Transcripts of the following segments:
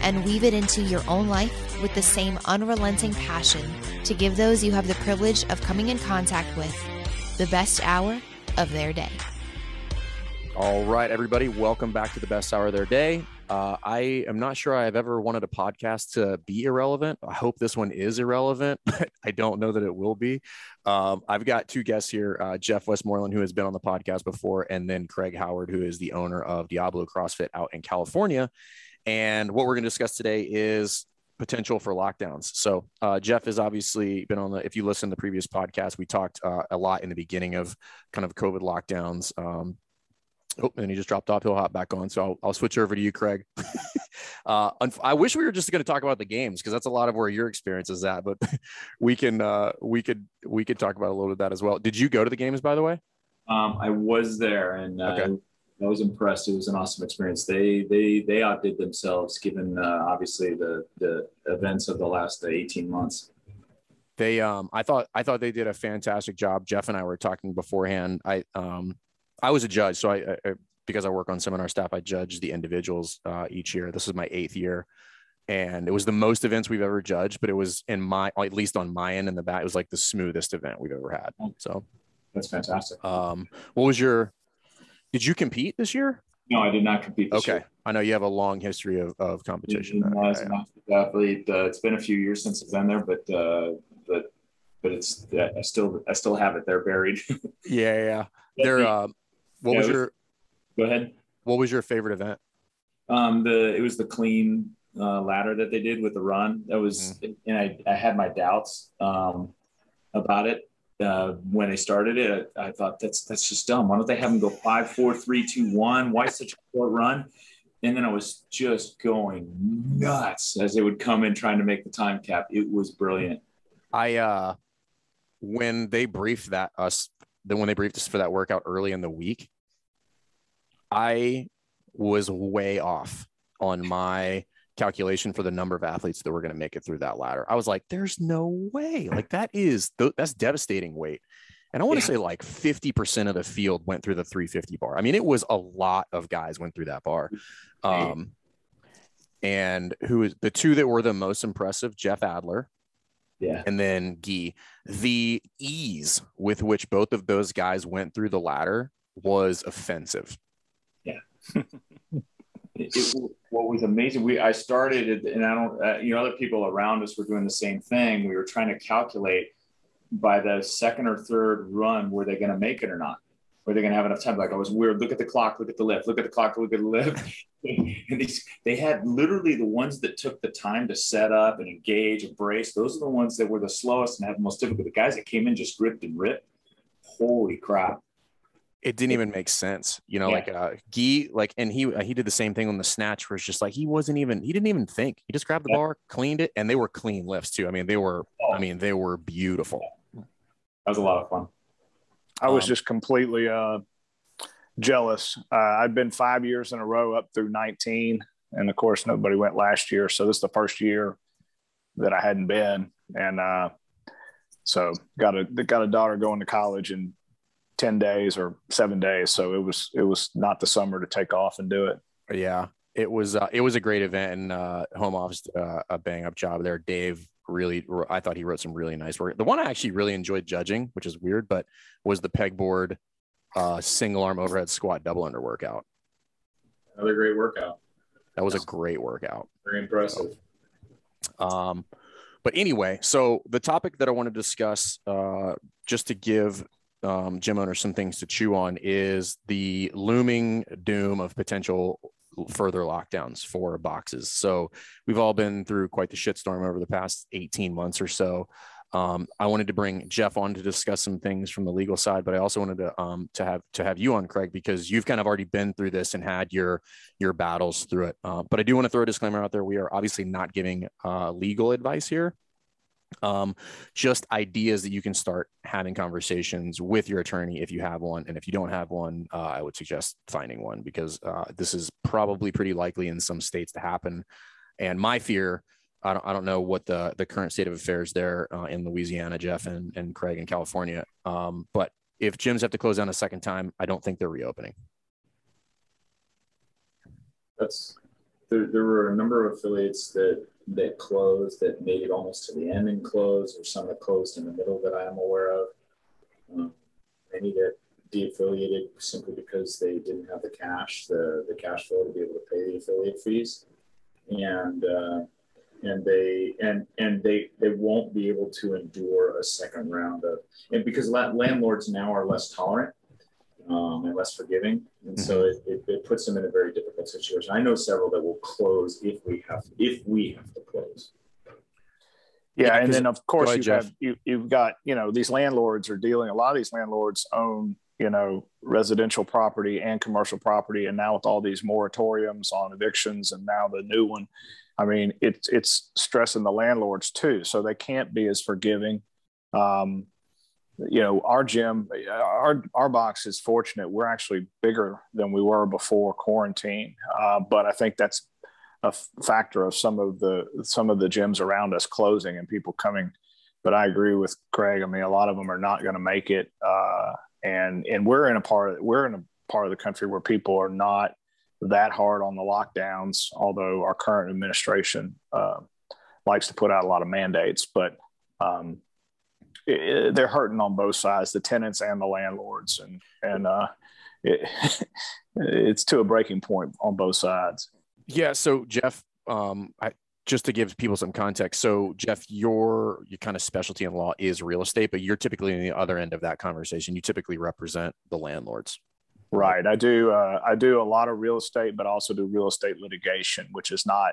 and weave it into your own life with the same unrelenting passion to give those you have the privilege of coming in contact with the best hour of their day. All right, everybody, welcome back to the best hour of their day. I am not sure I've ever wanted a podcast to be irrelevant. I hope this one is irrelevant, but I don't know that it will be. I've got two guests here, Jeff Westmoreland, who has been on the podcast before, and then Craig Howard, who is the owner of Diablo CrossFit out in California. And what we're going to discuss today is potential for lockdowns. So Jeff has obviously been on the, if you listen to the previous podcast, we talked a lot in the beginning of kind of COVID lockdowns. Oh, and he just dropped off. He'll hop back on. So I'll switch over to you, Craig. I wish we were just going to talk about the games, because that's a lot of where your experience is at, but we could talk about a little of that as well. Did you go to the games, by the way? I was there, and okay. I was impressed. It was an awesome experience. They outdid themselves, given obviously the events of the last 18 months. They I thought they did a fantastic job. Jeff and I were talking beforehand. I was a judge, so I because I work on seminar staff, I judge the individuals each year. This is my 8th year, and it was the most events we've ever judged. But it was at least on my end in the back, it was like the smoothest event we've ever had. So that's fantastic. What was your? Did you compete this year? No, I did not compete this year. Okay. I know you have a long history of competition. As an athlete, it's been a few years since I've been there, but it's I still have it there buried. Yeah. There. Go ahead. What was your favorite event? It was the clean ladder that they did with the run. That was, and I had my doubts about it when they started it. I thought that's just dumb. Why don't they have them go 5, 4, 3, 2, 1? Why such a short run? And then I was just going nuts as they would come in trying to make the time cap. It was brilliant. When they briefed us for that workout early in the week, I was way off on my calculation for the number of athletes that were going to make it through that ladder. I was like, there's no way. Like that's devastating weight. And I want to say like 50% of the field went through the 350 bar. I mean, it was a lot of guys went through that bar. And who is the two that were the most impressive? Jeff Adler. Yeah. And then Guy. The ease with which both of those guys went through the ladder was offensive. Yeah. What was amazing, I started, and I don't, other people around us were doing the same thing. We were trying to calculate by the second or third run, were they going to make it or not? Were they going to have enough time? Like I was weird. Look at the clock, look at the lift, look at the clock, look at the lift. And they had literally the ones that took the time to set up and engage and brace. Those are the ones that were the slowest and had the most difficulty. The guys that came in just gripped and ripped. Holy crap. It didn't even make sense. Guy, and he did the same thing on the snatch, where it's just like, he didn't even think. He just grabbed the bar, cleaned it. And they were clean lifts too. I mean, they were beautiful. That was a lot of fun. I was just completely jealous. I've been 5 years in a row up through 19. And of course, nobody went last year. So this is the first year that I hadn't been. And so got a daughter going to college in 10 days or 7 days. So it was not the summer to take off and do it. Yeah, it was a great event, and home office did a bang up job there. Dave, really, I thought he wrote some really nice work. The one I actually really enjoyed judging, which is weird, but was the pegboard single arm overhead squat double under workout. Another great workout. That was a great workout. Very impressive. So, but anyway, so the topic that I want to discuss, just to give gym owners some things to chew on, is the looming doom of potential further lockdowns for boxes. So we've all been through quite the shitstorm over the past 18 months or so. I wanted to bring Jeff on to discuss some things from the legal side, but I also wanted to have you on, Craig, because you've kind of already been through this and had your battles through it. But I do want to throw a disclaimer out there. We are obviously not giving legal advice here. Just ideas that you can start having conversations with your attorney if you have one. And if you don't have one, I would suggest finding one, because this is probably pretty likely in some states to happen. And my fear, I don't know what the current state of affairs there in Louisiana, Jeff and Craig in California, but if gyms have to close down a second time, I don't think they're reopening. There were a number of affiliates that closed, that made it almost to the end and closed, or some that closed in the middle that I am aware of. Many that de-affiliated simply because they didn't have the cash, the cash flow to be able to pay the affiliate fees, and they won't be able to endure a second round of, and because landlords now are less tolerant. And less forgiving, and so it puts them in a very difficult situation. I know several that will close if we have to close. Yeah, because, and then of course you've got, you know, these landlords are dealing. A lot of these landlords own, you know, residential property and commercial property, and now with all these moratoriums on evictions, and now the new one, I mean, it's stressing the landlords too, so they can't be as forgiving. You know, our gym, our box is fortunate. We're actually bigger than we were before quarantine. But I think that's a factor of some of the gyms around us closing and people coming. But I agree with Craig. I mean, a lot of them are not going to make it. And we're in a part of the country where people are not that hard on the lockdowns, although our current administration likes to put out a lot of mandates, but they're hurting on both sides, the tenants and the landlords, and it's to a breaking point on both sides. Yeah. So Jeff, just to give people some context. So Jeff, your kind of specialty in law is real estate, but you're typically on the other end of that conversation. You typically represent the landlords. Right. I do a lot of real estate, but also do real estate litigation, which is not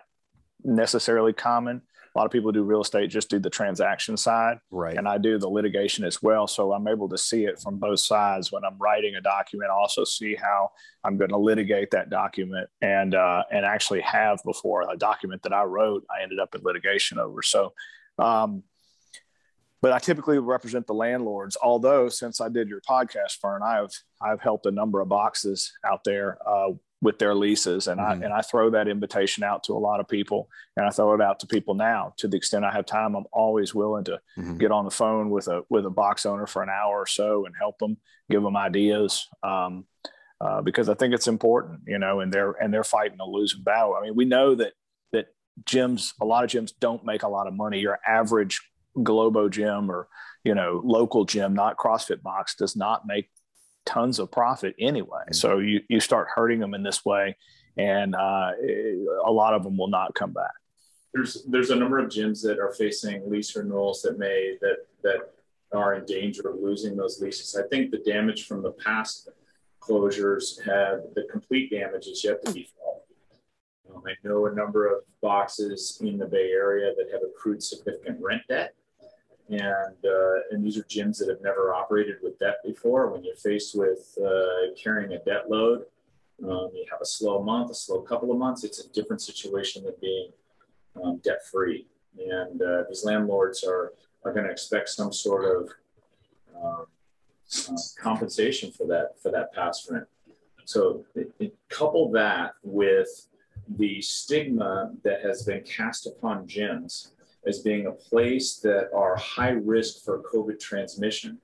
necessarily common. A lot of people do real estate, just do the transaction side. Right. And I do the litigation as well. So I'm able to see it from both sides. When I'm writing a document, I also see how I'm going to litigate that document and actually have before a document that I wrote, I ended up in litigation over. So, but I typically represent the landlords, although since I did your podcast, Fern, I've helped a number of boxes out there, with their leases. And I throw that invitation out to a lot of people, and I throw it out to people now. To the extent I have time, I'm always willing to get on the phone with a box owner for an hour or so and help them, give them ideas. Because I think it's important, you know, and they're fighting a losing battle. I mean, we know that gyms, a lot of gyms don't make a lot of money. Your average Globo gym or, you know, local gym, not CrossFit box, does not make tons of profit anyway. So you start hurting them in this way, and a lot of them will not come back. There's a number of gyms that are facing lease renewals that are in danger of losing those leases. I think the damage from the past closures, the complete damage is yet to be felt. I know a number of boxes in the Bay Area that have accrued significant rent debt. And these are gyms that have never operated with debt before. When you're faced with carrying a debt load, you have a slow month, a slow couple of months, it's a different situation than being debt-free. And these landlords are going to expect some sort of compensation for that past rent. So couple that with the stigma that has been cast upon gyms as being a place that are high risk for COVID transmission.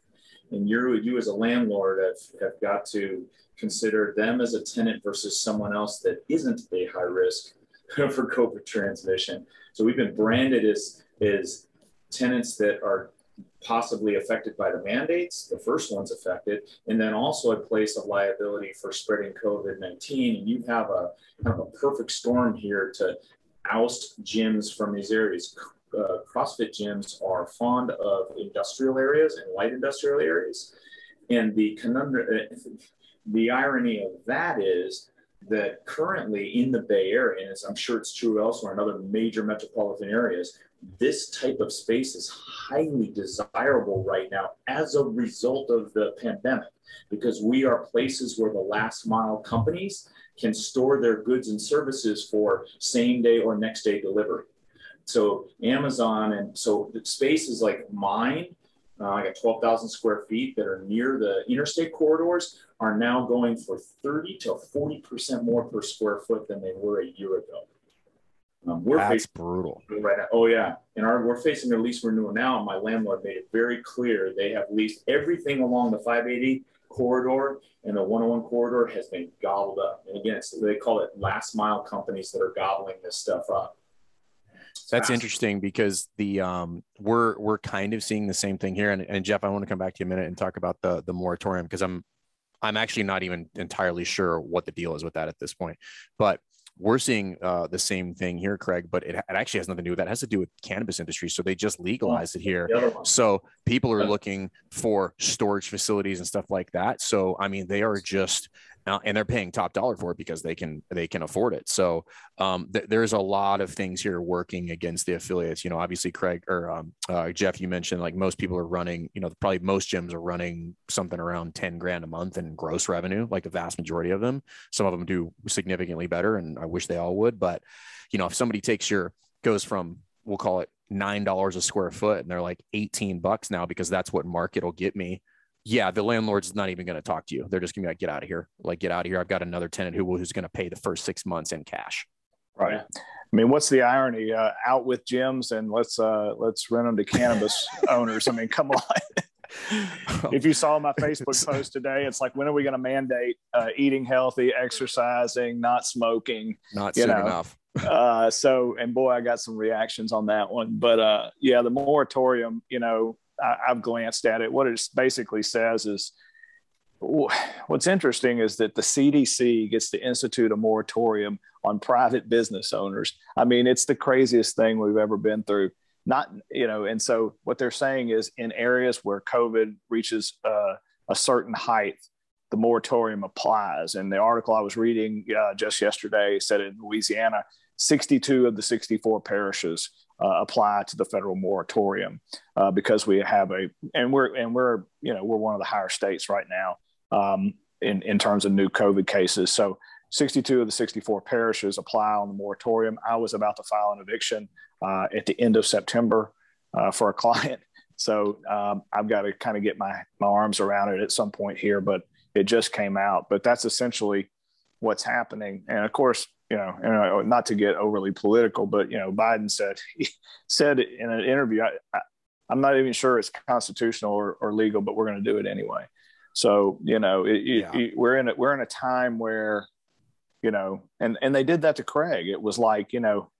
And you as a landlord have got to consider them as a tenant versus someone else that isn't a high risk for COVID transmission. So we've been branded as tenants that are possibly affected by the mandates, the first one's affected, and then also a place of liability for spreading COVID-19. And you have a kind of a perfect storm here to oust gyms from these areas. CrossFit gyms are fond of industrial areas and light industrial areas, and the conundrum, the irony of that is that currently in the Bay Area, and I'm sure it's true elsewhere in other major metropolitan areas, this type of space is highly desirable right now as a result of the pandemic, because we are places where the last mile companies can store their goods and services for same day or next day delivery. So Amazon, and so the spaces like mine, I got 12,000 square feet that are near the interstate corridors, are now going for 30 to 40% more per square foot than they were a year ago. That's brutal. Right now. Oh, yeah. And we're facing their lease renewal now. And my landlord made it very clear they have leased everything along the 580 corridor, and the 101 corridor has been gobbled up. And again, they call it last mile companies that are gobbling this stuff up. That's interesting, because the we're kind of seeing the same thing here. And Jeff, I want to come back to you a minute and talk about the moratorium, because I'm actually not even entirely sure what the deal is with that at this point. But we're seeing the same thing here, Craig, but it actually has nothing to do with that. It has to do with cannabis industry. So they just legalized it here. So people are looking for storage facilities and stuff like that. So, I mean, they are just, and they're paying top dollar for it because they can afford it. So there's a lot of things here working against the affiliates. You know, obviously, Craig or Jeff, you mentioned like most people are running, you know, probably most gyms are running something around 10 grand a month in gross revenue, like the vast majority of them. Some of them do significantly better, and I wish they all would. But, you know, if somebody goes from, we'll call it $9 a square foot, and they're like 18 bucks now because that's what market will get me. Yeah, the landlord's not even going to talk to you. They're just going to be like, get out of here. Like, get out of here. I've got another tenant who's going to pay the first 6 months in cash. Right. I mean, what's the irony? Out with gyms and let's rent them to cannabis owners. I mean, come on. If you saw my Facebook post today, it's like, when are we going to mandate eating healthy, exercising, not smoking? Not soon enough. And boy, I got some reactions on that one. But yeah, the moratorium, you know, I've glanced at it. What it basically says is, what's interesting is that the CDC gets to institute a moratorium on private business owners. I mean, it's the craziest thing we've ever been through. Not, you know, and so what they're saying is, in areas where COVID reaches a certain height, the moratorium applies. And the article I was reading just yesterday said in Louisiana, 62 of the 64 parishes apply to the federal moratorium because we have and we're you know, we're one of the higher states right now in terms of new COVID cases. So 62 of the 64 parishes apply on the moratorium. I was about to file an eviction at the end of September for a client. So I've got to kind of get my arms around it at some point here, but it just came out. But that's essentially what's happening. And of course, you know, not to get overly political, but, you know, Biden said in an interview, I'm not even sure it's constitutional or legal, but we're going to do it anyway. So, you know, we're in a time where, you know, and they did that to Craig. It was like, you know,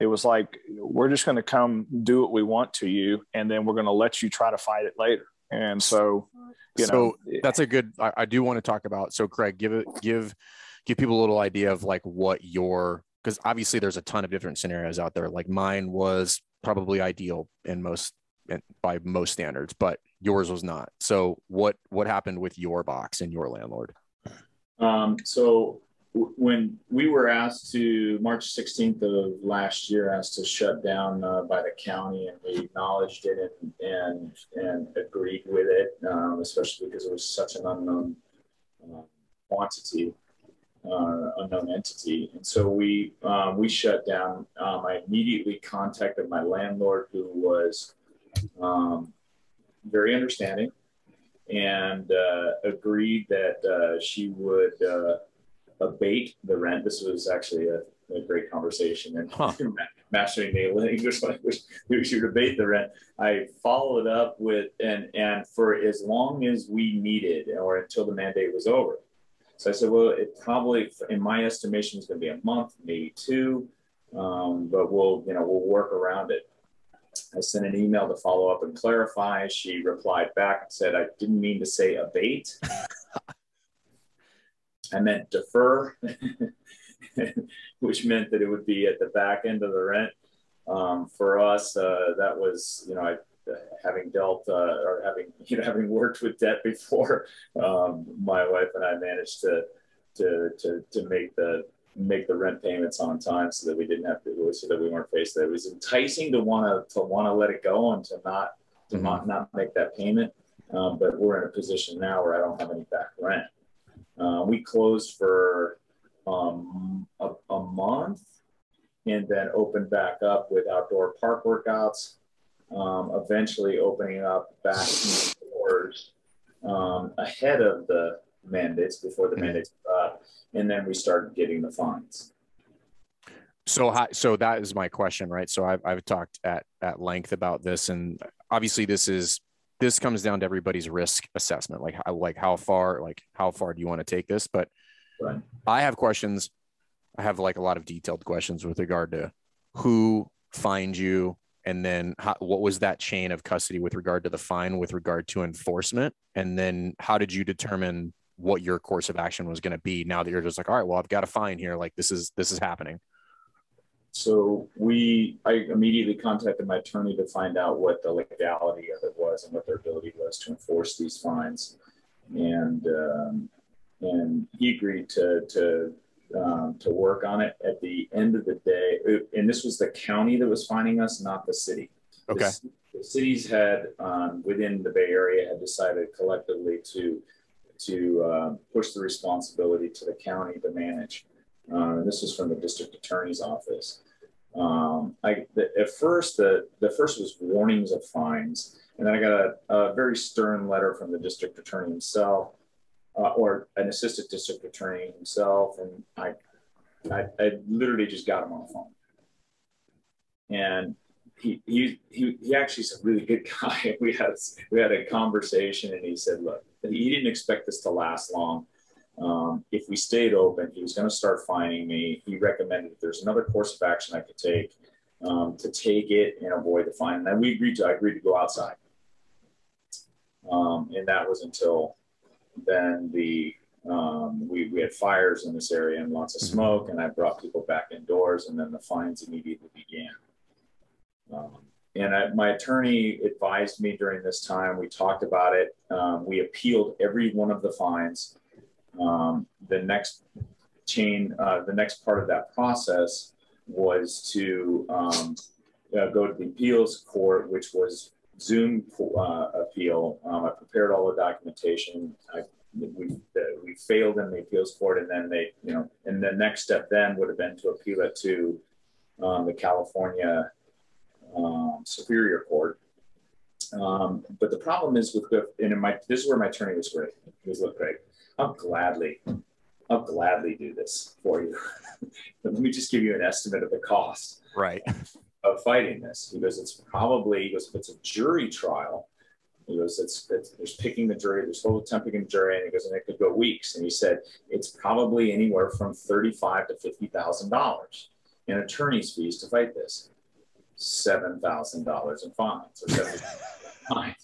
it was like, we're just going to come do what we want to you, and then we're going to let you try to fight it later. And so, you know, that's a good, I do want to talk about. So Craig, give people a little idea of like what because obviously there's a ton of different scenarios out there. Like mine was probably ideal by most standards, but yours was not. So what happened with your box and your landlord? So when we were asked to March 16th of last year, asked to shut down by the county, and we acknowledged it and agreed with it, especially because it was such an unknown quantity. Unknown entity. And so we shut down. I immediately contacted my landlord, who was very understanding, and agreed that she would abate the rent. This was actually a great conversation, and mastering the English language, she would abate the rent. I followed up with, and for as long as we needed, or until the mandate was over. So I said, well, it probably, in my estimation, is going to be a month, maybe two, but we'll work around it. I sent an email to follow up and clarify. She replied back and said, I didn't mean to say abate. I meant defer, which meant that it would be at the back end of the rent. For us, that was, you know, having dealt or having worked with debt before, my wife and I managed to make the rent payments on time so that we didn't have to, so that we weren't faced with it. It was enticing to want to let it go and to not make that payment, but we're in a position now where I don't have any back rent. We closed for a month. and then open back up with outdoor park workouts, eventually opening up back indoors ahead of the mandates, before the mandates were up, and then we started getting the fines. So that is my question, right? So I've talked at length about this, and obviously this comes down to everybody's risk assessment, like how far do you want to take this? But right. I have questions. I have like a lot of detailed questions with regard to who fined you, and then what was that chain of custody with regard to the fine, with regard to enforcement, and then how did you determine what your course of action was going to be? Now that you're just like, all right, well, I've got a fine here. Like this is happening. So I immediately contacted my attorney to find out what the legality of it was and what their ability was to enforce these fines, and he agreed to work on it. At the end of the day, and this was the county that was fining us, not the city. Okay. The cities had within the Bay Area had decided collectively to push the responsibility to the county to manage. And this was from the district attorney's office. At first, the first was warnings of fines. And then I got a very stern letter from the district attorney himself, or an assistant district attorney himself. And I literally just got him on the phone. And he actually is a really good guy. We had a conversation, and he said, look, he didn't expect this to last long. If we stayed open, he was going to start fining me. He recommended if there's another course of action I could take, to take it and avoid the fine. And then I agreed to go outside. And that was until then we had fires in this area and lots of smoke, and I brought people back indoors, and then the fines immediately began. My attorney advised me during this time. We talked about it. We appealed every one of the fines. The next part of that process was to go to the appeals court, which was Zoom appeal. I prepared all the documentation. We failed in the appeals court, and then and the next step then would have been to appeal it to the California Superior Court. But the problem is this is where my attorney was great. He was, look, Craig, I'll gladly do this for you. But let me just give you an estimate of the cost, right, of fighting this. He goes, if it's a jury trial, he goes, there's picking the jury, there's whole time picking the jury, and he goes, and it could go weeks. And he said, it's probably anywhere from $35,000 to $50,000 in attorney's fees to fight this, $7,000 in fines, or $7,000.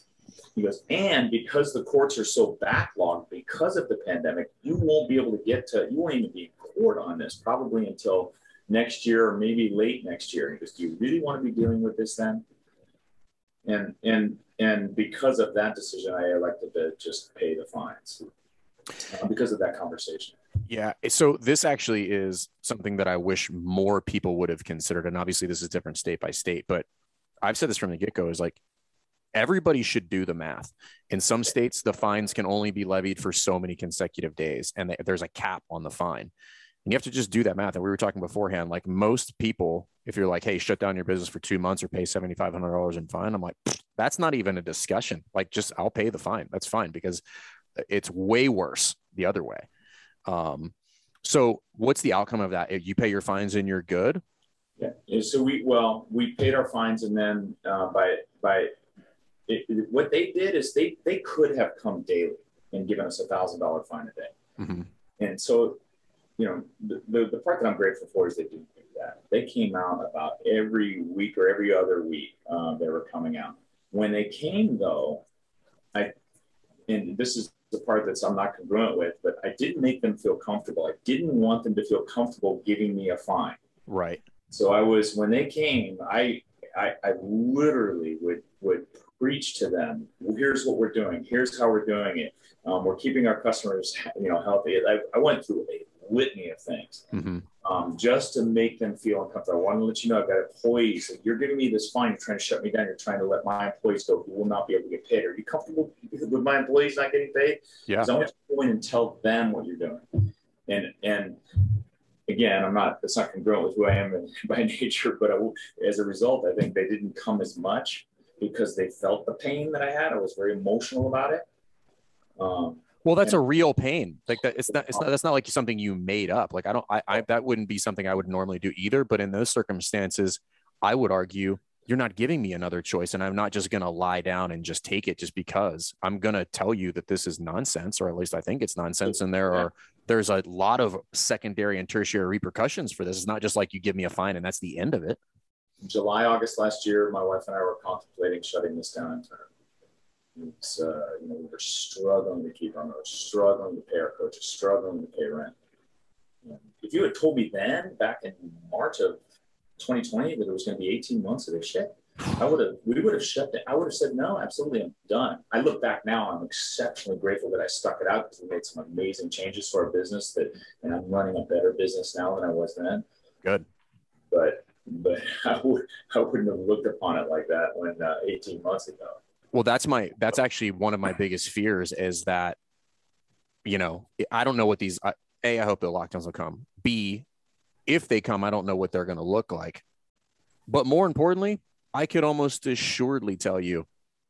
He goes, and because the courts are so backlogged because of the pandemic, you won't even be in court on this probably until next year or maybe late next year. He goes, do you really want to be dealing with this then? And because of that decision, I elected to just pay the fines because of that conversation. Yeah. So this actually is something that I wish more people would have considered. And obviously this is different state by state, but I've said this from the get-go, is like, everybody should do the math. In some states, the fines can only be levied for so many consecutive days, and there's a cap on the fine. And you have to just do that math. And we were talking beforehand, like most people, if you're like, hey, shut down your business for 2 months or pay $7,500 in fine, I'm like, that's not even a discussion. Like, just, I'll pay the fine. That's fine, because it's way worse the other way. So what's the outcome of that? You pay your fines and you're good? Yeah. So we paid our fines, and then what they did is they could have come daily and given us $1,000 fine a day. Mm-hmm. And so, the part that I'm grateful for is they didn't do that. They came out about every week or every other week. They were coming out. When they came, though, and this is the part that I'm not congruent with, but I didn't make them feel comfortable. I didn't want them to feel comfortable giving me a fine. Right. So when they came, I literally would preach to them, well, here's what we're doing, here's how we're doing it. We're keeping our customers, healthy. I went through a litany of things, just to make them feel uncomfortable. I want to let you know I've got employees. Like, you're giving me this fine, you're trying to shut me down, you're trying to let my employees go who will not be able to get paid. Are you comfortable with my employees not getting paid? Yeah. Because I want you to go in and tell them what you're doing. And again, it's not congruent with who I am by nature, but as a result, I think they didn't come as much because they felt the pain that I had. I was very emotional about it. Well, that's a real pain. Like that, that's not like something you made up. Like that wouldn't be something I would normally do either. But in those circumstances, I would argue you're not giving me another choice, and I'm not just going to lie down and just take it just because. I'm going to tell you that this is nonsense, or at least I think it's nonsense. And there's a lot of secondary and tertiary repercussions for this. It's not just like you give me a fine and that's the end of it. July, August last year, my wife and I were contemplating shutting this down entirely. It's, you know, we were struggling to keep on, we were struggling to pay our coaches, struggling to pay rent. If you had told me then, back in March of 2020, that it was going to be 18 months of this shit, we would have shut down. I would have said, no, absolutely, I'm done. I look back now, I'm exceptionally grateful that I stuck it out because we made some amazing changes to our business and I'm running a better business now than I was then. Good. But I wouldn't have looked upon it like that when 18 months ago. Well, that's actually one of my biggest fears is that, you know, I don't know what these, A, I hope the lockdowns will come. B, if they come, I don't know what they're going to look like. But more importantly, I could almost assuredly tell you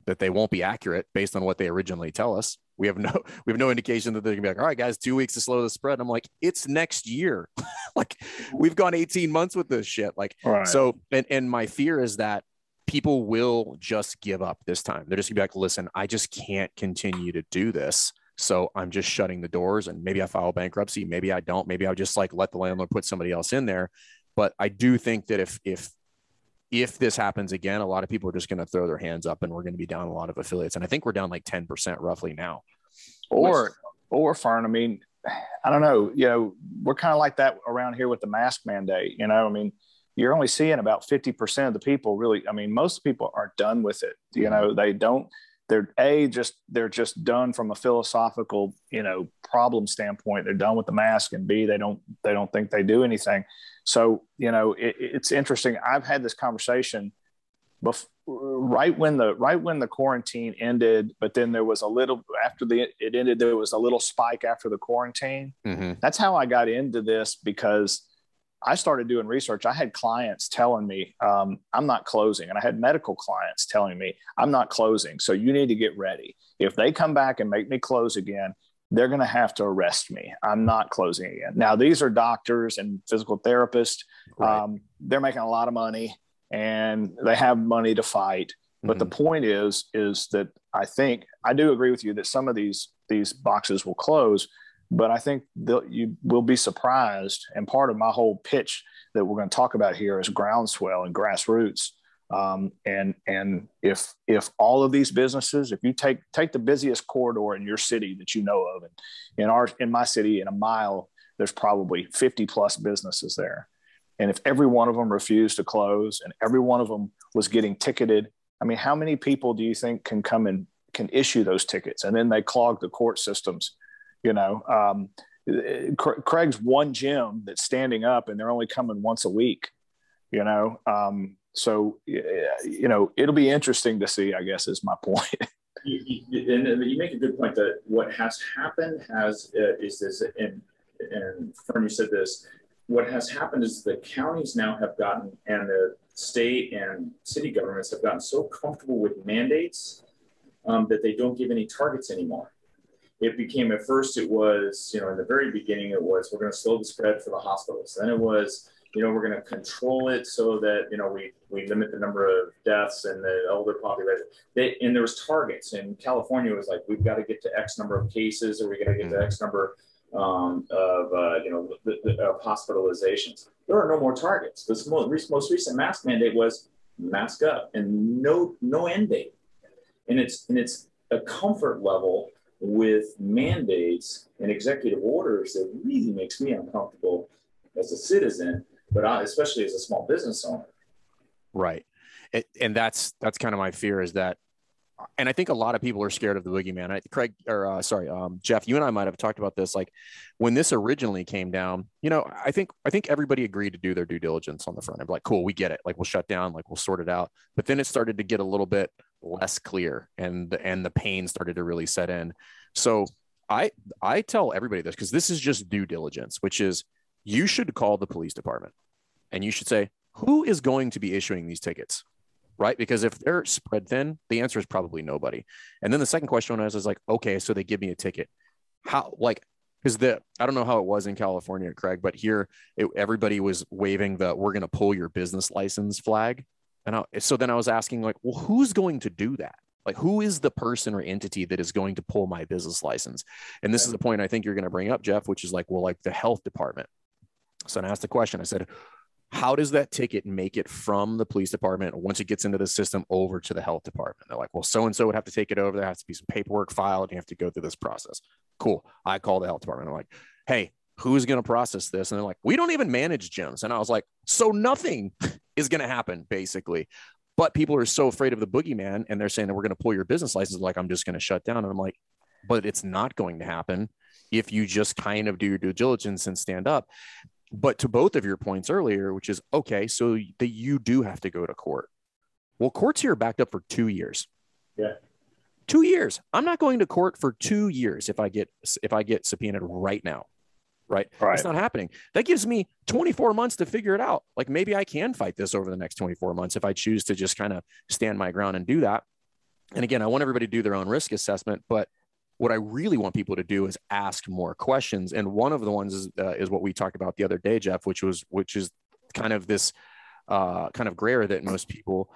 that they won't be accurate based on what they originally tell us. We have no indication that they're going to be like, all right, guys, 2 weeks to slow the spread. And I'm like, it's next year. Like, we've gone 18 months with this shit. Like, right. So, and my fear is that people will just give up this time. They're just gonna be like, listen, I just can't continue to do this. So I'm just shutting the doors, and maybe I file bankruptcy. Maybe I don't, maybe I'll just like let the landlord put somebody else in there. But I do think that if this happens again, a lot of people are just going to throw their hands up, and we're going to be down a lot of affiliates. And I think we're down like 10% roughly now. Or Fern, I mean, I don't know, you know, we're kind of like that around here with the mask mandate, you know, I mean, you're only seeing about 50% of the people really. I mean, most people are done with it. You know, they don't, they're just done from a philosophical, you know, problem standpoint. They're done with the mask, and B, they don't think they do anything. So, you know, it's interesting. I've had this conversation before, right when the quarantine ended, but then there was a little there was a little spike after the quarantine. Mm-hmm. That's how I got into this, because I started doing research. I had clients telling me, I'm not closing. And I had medical clients telling me, I'm not closing. So you need to get ready. If they come back and make me close again, they're going to have to arrest me. I'm not closing again. Now, these are doctors and physical therapists. Right. They're making a lot of money, and they have money to fight. Mm-hmm. But the point is that I think I do agree with you that some of these boxes will close. But I think you will be surprised. And part of my whole pitch that we're going to talk about here is groundswell and grassroots. And if all of these businesses, if you take the busiest corridor in your city that you know of, and in my city, in a mile, there's probably 50 plus businesses there. And if every one of them refused to close, and every one of them was getting ticketed, I mean, how many people do you think can come and can issue those tickets? And then they clog the court systems. You know, Craig's one gym that's standing up, and they're only coming once a week, you know? So, you know, it'll be interesting to see, I guess, is my point. You make a good point that what has happened is this, and Fern, you said this, what has happened is the counties now have gotten, and the state and city governments have gotten so comfortable with mandates that they don't give any targets anymore. It became, at first it was, you know, in the very beginning, it was, we're going to slow the spread for the hospitals. Then it was, you know, we're going to control it so that, you know, we limit the number of deaths and the older population. And there was targets. And California was like, we've got to get to X number of cases, or we got to get to X number of hospitalizations. There are no more targets. This most recent mask mandate was mask up, and no end date. And it's a comfort level with mandates and executive orders that really makes me uncomfortable as a citizen, but especially as a small business owner. Right. And that's kind of my fear is that, and I think a lot of people are scared of the boogeyman. Jeff, you and I might've talked about this. Like when this originally came down, you know, I think everybody agreed to do their due diligence on the front end. Like, cool, we get it. Like, we'll shut down, like we'll sort it out. But then it started to get a little bit less clear, and the pain started to really set in. So I tell everybody this, because this is just due diligence, which is you should call the police department and you should say, who is going to be issuing these tickets, right? Because if they're spread thin, the answer is probably nobody. And then the second question is like, okay, so they give me a ticket. How, like, because I don't know how it was in California, Craig, but here everybody was waving the, we're going to pull your business license flag. And so then I was asking, like, well, who's going to do that? Like, who is the person or entity that is going to pull my business license? And this is the point I think you're going to bring up, Jeff, which is like, well, like the health department. So I asked the question, I said, how does that ticket make it from the police department once it gets into the system over to the health department? They're like, well, so-and-so would have to take it over. There has to be some paperwork filed. You have to go through this process. Cool. I call the health department. I'm like, hey, who's going to process this? And they're like, we don't even manage gyms. And I was like, so nothing is going to happen, basically. But people are so afraid of the boogeyman, and they're saying that we're going to pull your business license. Like, I'm just going to shut down. And I'm like, but it's not going to happen if you just kind of do your due diligence and stand up. But to both of your points earlier, which is, okay, so that you do have to go to court. Well, courts here are backed up for 2 years. Yeah. 2 years. I'm not going to court for 2 years if I get subpoenaed right now. Right? Right. It's not happening. That gives me 24 months to figure it out. Like, maybe I can fight this over the next 24 months if I choose to just kind of stand my ground and do that. And again, I want everybody to do their own risk assessment, but what I really want people to do is ask more questions. And one of the ones is what we talked about the other day, Jeff, which is kind of this kind of gray area that most people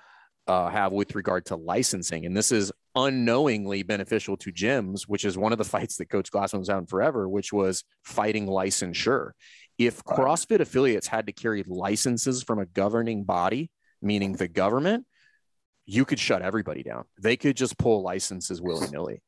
have with regard to licensing. And this is unknowingly beneficial to gyms, which is one of the fights that Coach Glassman was out in forever, which was fighting licensure. If CrossFit affiliates had to carry licenses from a governing body, meaning the government, you could shut everybody down. They could just pull licenses willy-nilly.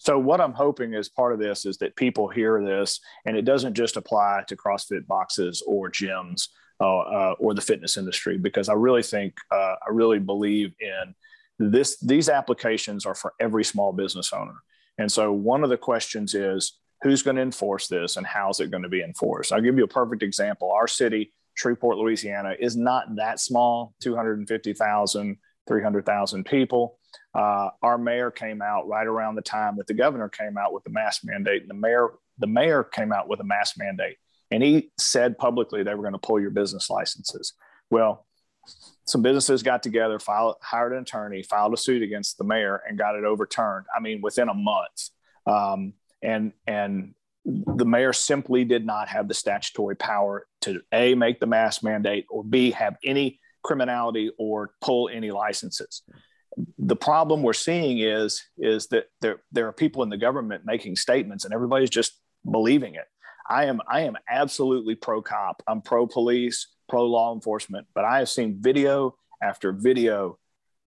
So what I'm hoping is part of this is that people hear this, and it doesn't just apply to CrossFit boxes or gyms or the fitness industry, because I really think, I really believe in this. These applications are for every small business owner. And so one of the questions is, who's going to enforce this and how's it going to be enforced? I'll give you a perfect example. Our city, Shreveport, Louisiana, is not that small, 250,000, 300,000 people. Our mayor came out right around the time that the governor came out with the mask mandate. And the mayor came out with a mask mandate, and he said publicly they were going to pull your business licenses. Well, some businesses got together, hired an attorney, filed a suit against the mayor, and got it overturned. I mean, within a month. And the mayor simply did not have the statutory power to A, make the mask mandate, or B, have any criminality or pull any licenses. The problem we're seeing is that there are people in the government making statements and everybody's just believing it. I am absolutely pro-cop. I'm pro-police, pro-law enforcement, but I have seen video after video,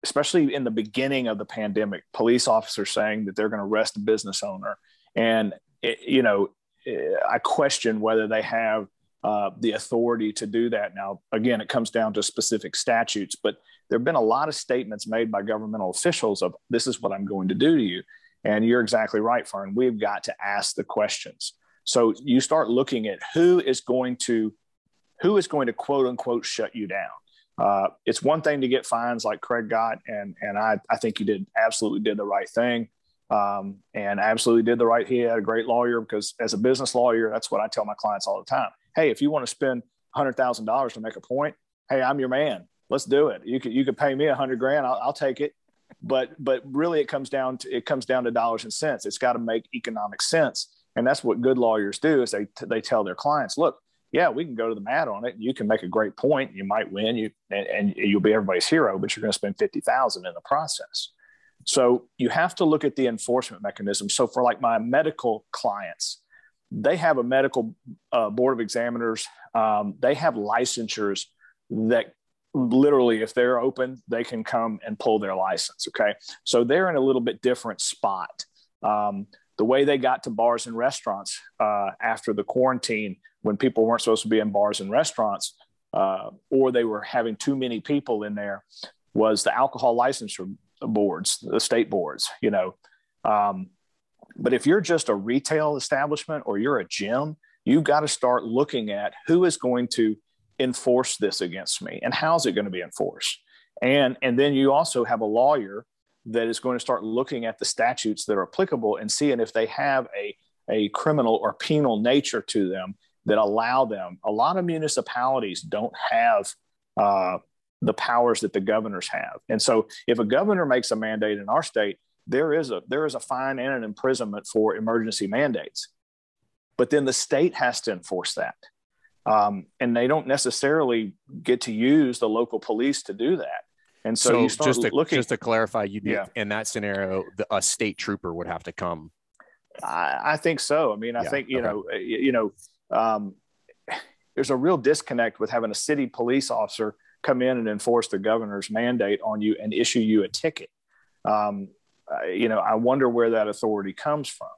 especially in the beginning of the pandemic, police officers saying that they're going to arrest a business owner. And, I question whether they have the authority to do that. Now, again, it comes down to specific statutes, but there have been a lot of statements made by governmental officials of, this is what I'm going to do to you. And you're exactly right, Fern. We've got to ask the questions. So you start looking at who is going to quote unquote shut you down. It's one thing to get fines like Craig got, and I think he absolutely did the right thing. He had a great lawyer, because as a business lawyer, that's what I tell my clients all the time. Hey, if you want to spend $100,000 to make a point, hey, I'm your man. Let's do it. You could pay me $100,000. I'll take it. But really, it comes down to dollars and cents. It's got to make economic sense. And that's what good lawyers do, is they tell their clients, look, yeah, we can go to the mat on it. You can make a great point. You might win. And you'll be everybody's hero, but you're going to spend $50,000 in the process. So you have to look at the enforcement mechanism. So for like my medical clients, they have a medical board of examiners. They have licensures that literally, if they're open, they can come and pull their license. Okay. So they're in a little bit different spot. The way they got to bars and restaurants after the quarantine, when people weren't supposed to be in bars and restaurants, or they were having too many people in there, was the alcohol licensure boards, the state boards, But if you're just a retail establishment or you're a gym, you've got to start looking at who is going to enforce this against me and how's it going to be enforced. And then you also have a lawyer that is going to start looking at the statutes that are applicable and seeing if they have a criminal or penal nature to them that allow them. A lot of municipalities don't have the powers that the governors have. And so if a governor makes a mandate in our state, there is a fine and an imprisonment for emergency mandates. But then the state has to enforce that. And they don't necessarily get to use the local police to do that. And so, you start just to clarify, in that scenario, a state trooper would have to come. I think so. I mean, I think there's a real disconnect with having a city police officer come in and enforce the governor's mandate on you and issue you a ticket. I wonder where that authority comes from.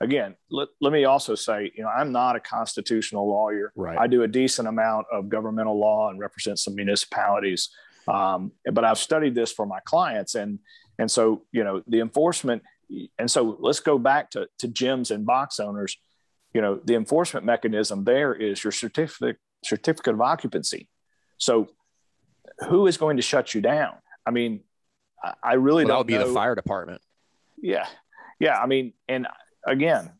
Again, let me also say, I'm not a constitutional lawyer. Right. I do a decent amount of governmental law and represent some municipalities. But I've studied this for my clients. And so, the enforcement, and so let's go back to gyms and box owners. The enforcement mechanism there is your certificate of occupancy. So who is going to shut you down? I mean, I really don't know. That would be the fire department. Yeah. Yeah. I mean, and again,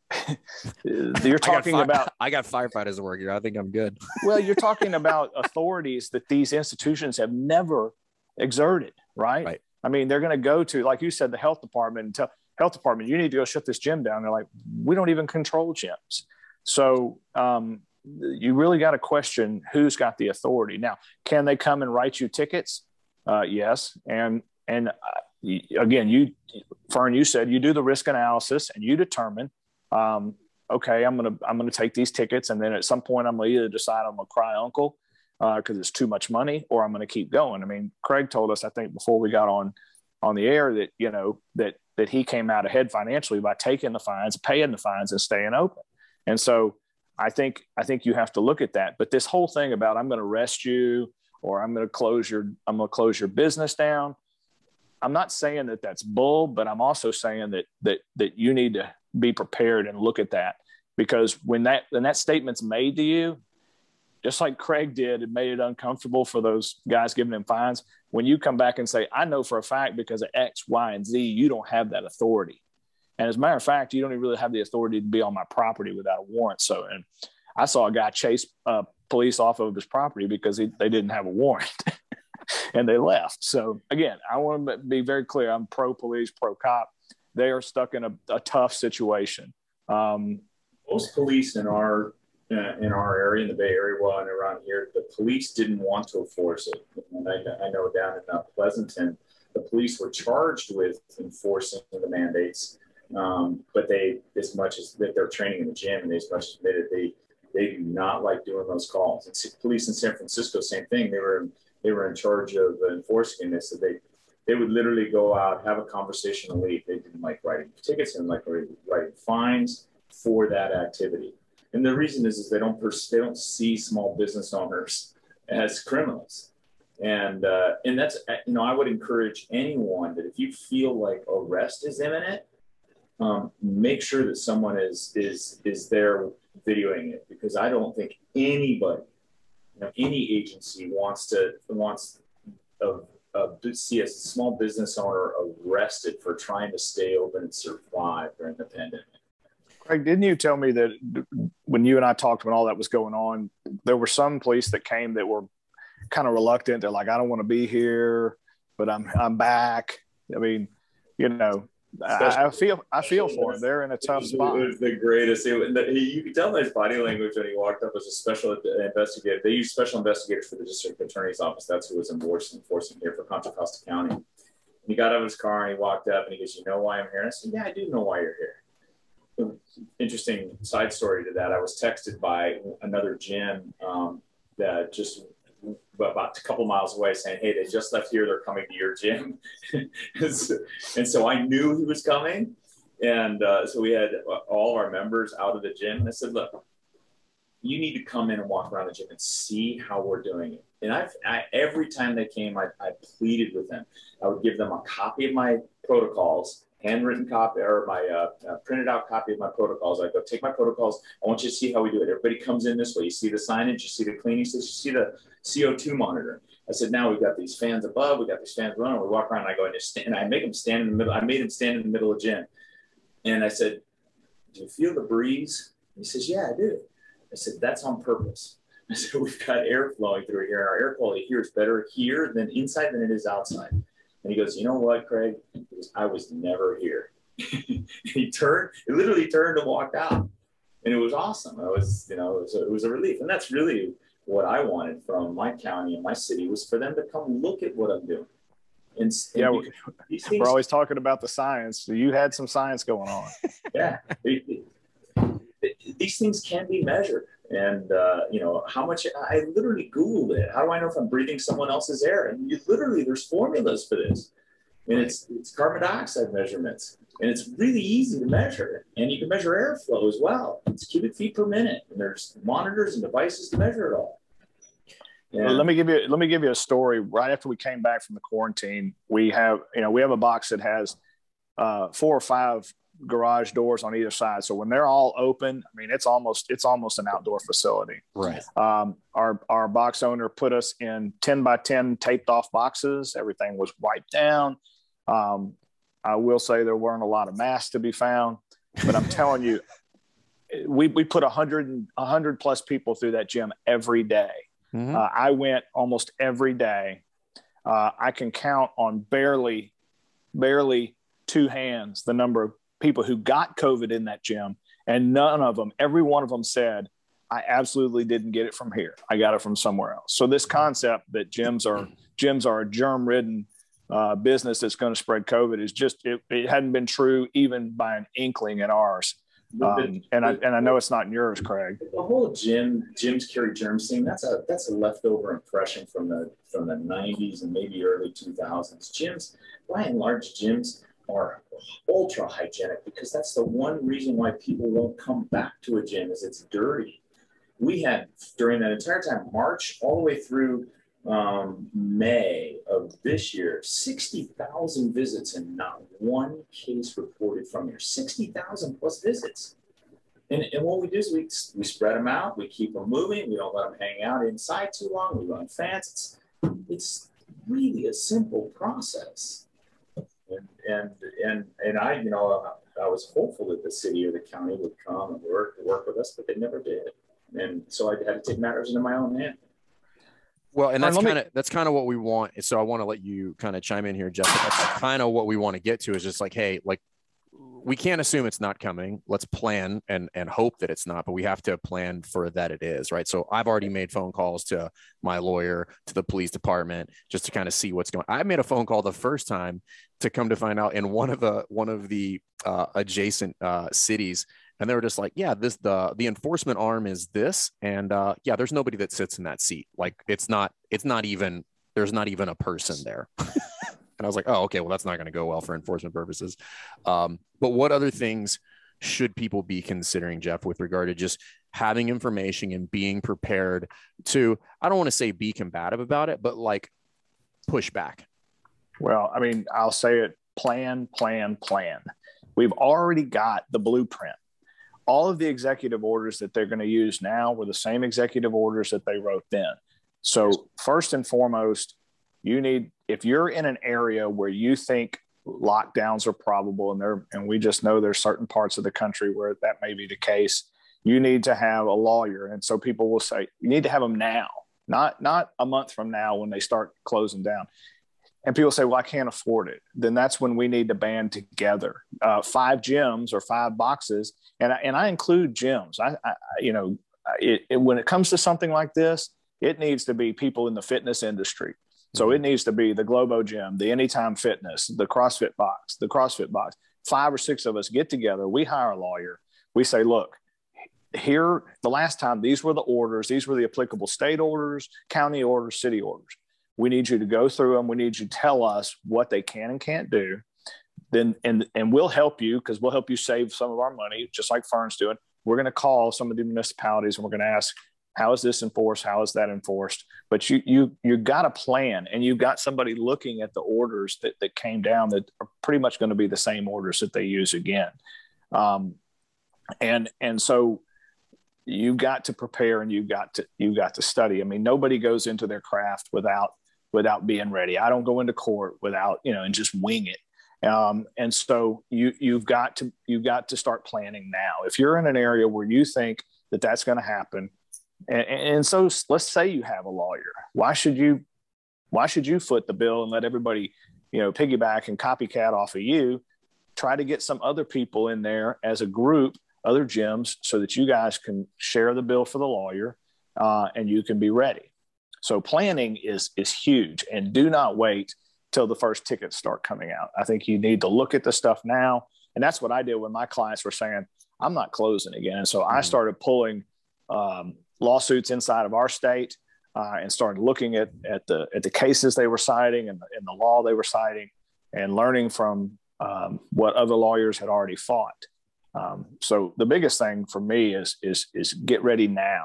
you're talking about... I got firefighters to work here. I think I'm good. Well, you're talking about authorities that these institutions have never exerted, right? I mean, they're going to go to, like you said, the health department and tell health department, you need to go shut this gym down. They're like, we don't even control gyms. So you really got to question who's got the authority. Now, can they come and write you tickets? Yes. And again, Fern, you said you do the risk analysis and you determine, okay, I'm going to take these tickets. And then at some point I'm going to either decide I'm going to cry uncle because it's too much money, or I'm going to keep going. I mean, Craig told us, I think before we got on the air that, that he came out ahead financially by taking the fines, paying the fines, and staying open. And so I think you have to look at that, but this whole thing about I'm going to arrest you or I'm going to close your business down. I'm not saying that that's bull, but I'm also saying that you need to be prepared and look at that, because when that statement's made to you, just like Craig did, it made it uncomfortable for those guys giving him fines. When you come back and say, I know for a fact because of X, Y, and Z, you don't have that authority. And as a matter of fact, you don't even really have the authority to be on my property without a warrant. So, and I saw a guy chase police off of his property because they didn't have a warrant. And they left. So again, I want to be very clear. I'm pro police, pro cop. They are stuck in a tough situation. Most police in our area, in the Bay Area, well, and around here, the police didn't want to enforce it. And I know down in Pleasanton, the police were charged with enforcing the mandates, but they, as much as that they're training in the gym, and as much as they do not like doing those calls. And police in San Francisco, same thing. They were in charge of enforcing this. So they would literally go out, have a conversation, and leave. They didn't like writing tickets, they didn't like writing fines for that activity. And the reason is they don't see small business owners as criminals. And that's, I would encourage anyone that if you feel like arrest is imminent, make sure that someone is there videoing it, because I don't think anybody, any agency wants to see a small business owner arrested for trying to stay open and survive during the pandemic. Craig, didn't you tell me that when you and I talked, when all that was going on, there were some police that came that were kind of reluctant. They're like, I don't want to be here, but I'm back. I mean, I feel for him. They're in a tough spot. It was the greatest. You could tell by his body language when he walked up as a special investigator. They use special investigators for the district attorney's office. That's who was enforcing here for Contra Costa County. And he got out of his car and he walked up and he goes, "You know why I'm here?" And I said, "Yeah, I do know why you're here." Interesting side story to that. I was texted by another gym that just about a couple miles away saying, "Hey, they just left here. They're coming to your gym." And so I knew he was coming. And so we had all of our members out of the gym. And I said, "Look, you need to come in and walk around the gym and see how we're doing it." And every time they came, I pleaded with them. I would give them a copy of my protocols, handwritten copy, or my printed out copy of my protocols. I go, "Take my protocols. I want you to see how we do it. Everybody comes in this way. You see the signage, you see the cleaning system, you see the CO2 monitor." I said, "Now we've got these fans above, we got these fans running." We walk around and I go, and I make them stand in the middle. I made him stand in the middle of the gym. And I said, "Do you feel the breeze?" And he says, "Yeah, I do." I I said, that's on purpose. I said, we've got air flowing through here. Our air quality here is better here than inside than it is outside. And he goes, you know what, Craig? I was never here. He turned, he literally turned and walked out. And it was awesome. I was, you know, it was a relief. And that's really what I wanted from my county and my city, was for them to come look at what I'm doing. And yeah, we're always talking about the science. So you had some science going on. Yeah. These things can be measured. And, you know, how much, I literally Googled it. How do I know if I'm breathing someone else's air? And you literally, there's formulas for this. And it's carbon dioxide measurements. And it's really easy to measure. And you can measure airflow as well. It's cubic feet per minute. And there's monitors and devices to measure it all. Yeah. Let me give you a story. Right after we came back from the quarantine, we have a box that has 4 or 5 garage doors on either side. So when they're all open, I mean, it's almost an outdoor facility. Right. Our box owner put us in 10 by 10 taped off boxes. Everything was wiped down. I will say there weren't a lot of masks to be found, but I'm telling you, we put 100 plus people through that gym every day. Mm-hmm. I went almost every day. I can count on barely 2 hands the number of people who got COVID in that gym, and none of them, every one of them said, I absolutely didn't get it from here. I got it from somewhere else. So this concept that gyms are a germ-ridden business that's going to spread COVID is just, it hadn't been true even by an inkling in ours. And I know it's not in yours, Craig. The whole gyms carry germs thing, that's a leftover impression from the 90s and maybe early 2000s. Gyms, by and large, gyms are ultra hygienic, because that's the one reason why people won't come back to a gym, is it's dirty. We had, during that entire time, March all the way through May of this year, 60,000 visits and not one case reported from here. 60,000 plus visits. And what we do is we spread them out. We keep them moving. We don't let them hang out inside too long. We run fast. It's really a simple process. And I, you know, I was hopeful that the city or the county would come and work with us, but they never did. And so I had to take matters into my own hands. Well, and that's kind of what we want. So I want to let you kind of chime in here, Jeff. That's kind of what we want to get to, is just like, hey, like, we can't assume it's not coming. Let's plan and hope that it's not, but we have to plan for that it is, right? So I've already made phone calls to my lawyer, to the police department, just to kind of see what's going on. I made a phone call the first time to come to find out in one of the adjacent cities. And they were just like, yeah, this, the enforcement arm is this. And yeah, there's nobody that sits in that seat. Like, there's not even a person there. And I was like, oh, okay, well, that's not going to go well for enforcement purposes. But what other things should people be considering, Jeff, with regard to just having information and being prepared to, I don't want to say be combative about it, but like push back? Well, I mean, I'll say it, plan. We've already got the blueprint. All of the executive orders that they're going to use now were the same executive orders that they wrote then. So first and foremost, if you're in an area where you think lockdowns are probable, and we just know there's certain parts of the country where that may be the case, you need to have a lawyer. And so people will say, you need to have them now, not a month from now when they start closing down. And people say, well, I can't afford it. Then that's when we need to band together. 5 gyms or 5 boxes. And I include gyms. When it comes to something like this, it needs to be people in the fitness industry. So it needs to be the Globo Gym, the Anytime Fitness, the CrossFit box. 5 or 6 of us get together. We hire a lawyer. We say, look, here, the last time, these were the orders. These were the applicable state orders, county orders, city orders. We need you to go through them. We need you to tell us what they can and can't do. Then, and we'll help you, because we'll help you save some of our money, just like Fern's doing. We're going to call some of the municipalities and we're going to ask, how is this enforced? How is that enforced? But you got a plan, and you've got somebody looking at the orders that came down that are pretty much going to be the same orders that they use again. And so you've got to prepare, and you've got to study. I mean, nobody goes into their craft without being ready. I don't go into court without, and just wing it. And so you've got to start planning now. If you're in an area where you think that that's going to happen. And so let's say you have a lawyer. Why should you foot the bill and let everybody, piggyback and copycat off of you? Try to get some other people in there as a group, other gyms, so that you guys can share the bill for the lawyer and you can be ready. So planning is huge, and do not wait till the first tickets start coming out. I think you need to look at the stuff now. And that's what I did when my clients were saying, I'm not closing again. And so I started pulling lawsuits inside of our state and started looking at the cases they were citing and the law they were citing, and learning from what other lawyers had already fought. So the biggest thing for me is get ready now.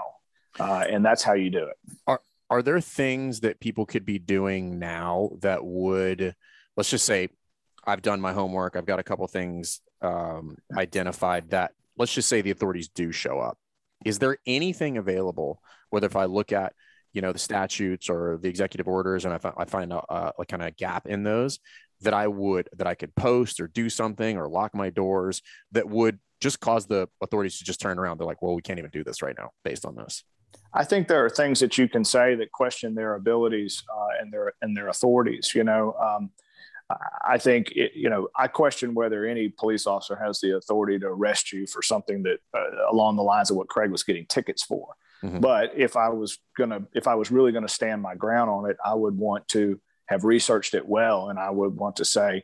And that's how you do it. Are there things that people could be doing now that would, let's just say, I've done my homework, I've got a couple of things identified that, let's just say the authorities do show up. Is there anything available, whether if I look at, the statutes or the executive orders, and I find a kind of gap in those, that I could post or do something or lock my doors that would just cause the authorities to just turn around? They're like, well, we can't even do this right now based on this. I think there are things that you can say that question their abilities and their authorities. I think I question whether any police officer has the authority to arrest you for something that along the lines of what Craig was getting tickets for. Mm-hmm. But if I was really gonna stand my ground on it, I would want to have researched it well, and I would want to say,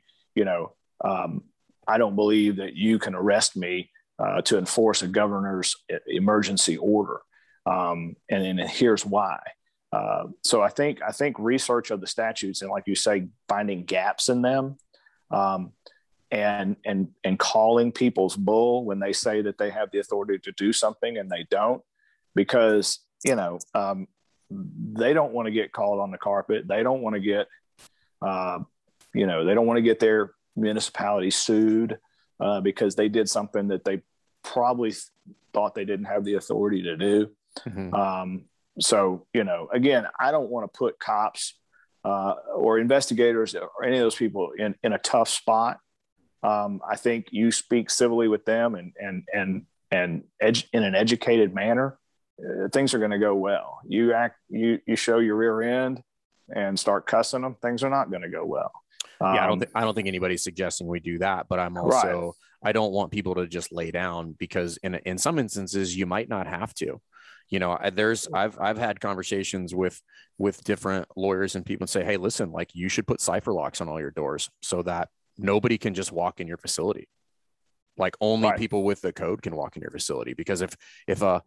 I don't believe that you can arrest me to enforce a governor's emergency order. And here's why. So I think research of the statutes, and like you say, finding gaps in them, and calling people's bull when they say that they have the authority to do something and they don't, because, they don't want to get called on the carpet. They don't want to get, they don't want to get their municipality sued because they did something that they probably thought they didn't have the authority to do. Mm-hmm. Again, I don't want to put cops or investigators or any of those people in a tough spot. I think you speak civilly with them and in an educated manner, things are going to go well. You show your rear end and start cussing them, things are not going to go well. I don't think anybody's suggesting we do that, but I'm also, right, I don't want people to just lay down, because in some instances you might not have to. I've had conversations with different lawyers and people, and say, hey, listen, like, you should put cipher locks on all your doors so that nobody can just walk in your facility. Like, only right, people with the code can walk in your facility, because if a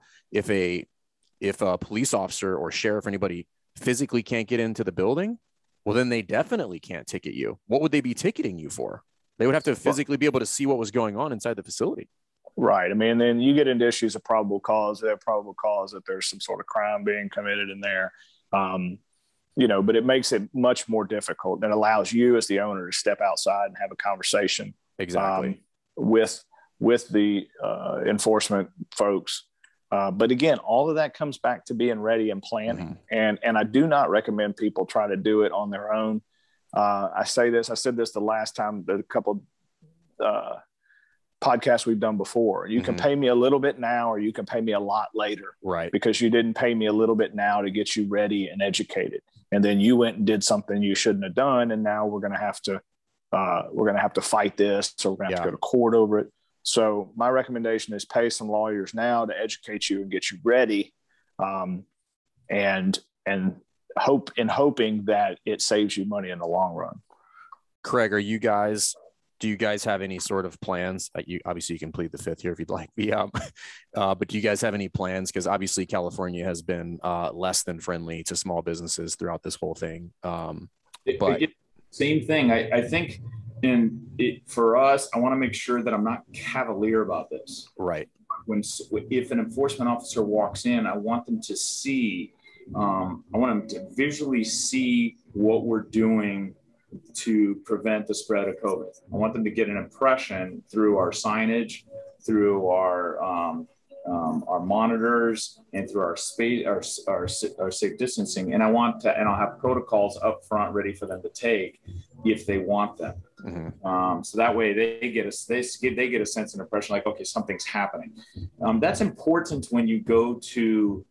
police officer or sheriff or anybody physically can't get into the building, well, then they definitely can't ticket you. What would they be ticketing you for? They would have to physically be able to see what was going on inside the facility. Right. I mean, then you get into issues of probable cause. They have probable cause that there's some sort of crime being committed in there, but it makes it much more difficult, and allows you as the owner to step outside and have a conversation. Exactly. With the enforcement folks. But again, all of that comes back to being ready and planning. Mm-hmm. And I do not recommend people try to do it on their own. I said this the last time, the couple podcasts we've done before. You can pay me a little bit now, or you can pay me a lot later, right? Because you didn't pay me a little bit now to get you ready and educated, and then you went and did something you shouldn't have done, and now we're going to have to fight this, or we're going to have to go to court over it. So my recommendation is pay some lawyers now to educate you and get you ready, hoping that it saves you money in the long run. Craig, do you guys have any sort of plans? Obviously, you can plead the fifth here if you'd like. But do you guys have any plans? Because obviously California has been less than friendly to small businesses throughout this whole thing. Same thing. I think for us, I want to make sure that I'm not cavalier about this. Right. If an enforcement officer walks in, I want them to see, I want them to visually see what we're doing to prevent the spread of COVID. I want them to get an impression through our signage, through our monitors, and through our space, our safe distancing. And I'll have protocols up front ready for them to take if they want them. Mm-hmm. So that way they get a sense and impression like, okay, something's happening. That's important when you go to,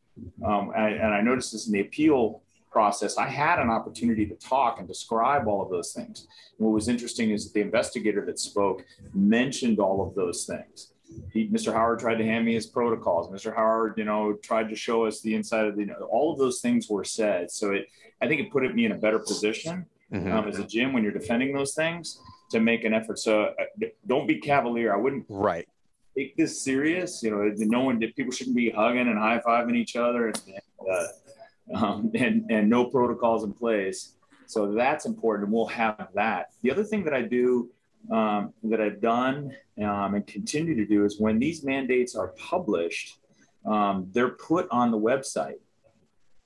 and I noticed this in the appeal process, I had an opportunity to talk and describe all of those things. And what was interesting is that the investigator that spoke mentioned all of those things. Mr. Howard tried to hand me his protocols. Mr. Howard, tried to show us the inside of the, all of those things were said. So I think it put me in a better position as a gym when you're defending those things to make an effort. So don't be cavalier. I wouldn't take this serious. People shouldn't be hugging and high-fiving each other and no protocols in place. So that's important, and we'll have that. The other thing that I do, that I've done and continue to do, is when these mandates are published, they're put on the website.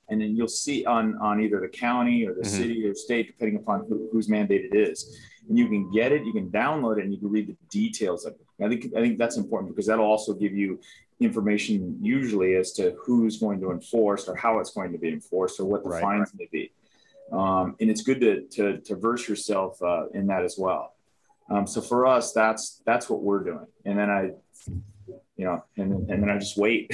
And then you'll see on either the county or the city or state, depending upon whose mandate it is. And you can get it, you can download it, and you can read the details of it. And I think that's important, because that'll also give you information usually as to who's going to enforce or how it's going to be enforced or what the fines may be. And it's good to verse yourself in that as well. So for us, that's what we're doing. And then I just wait.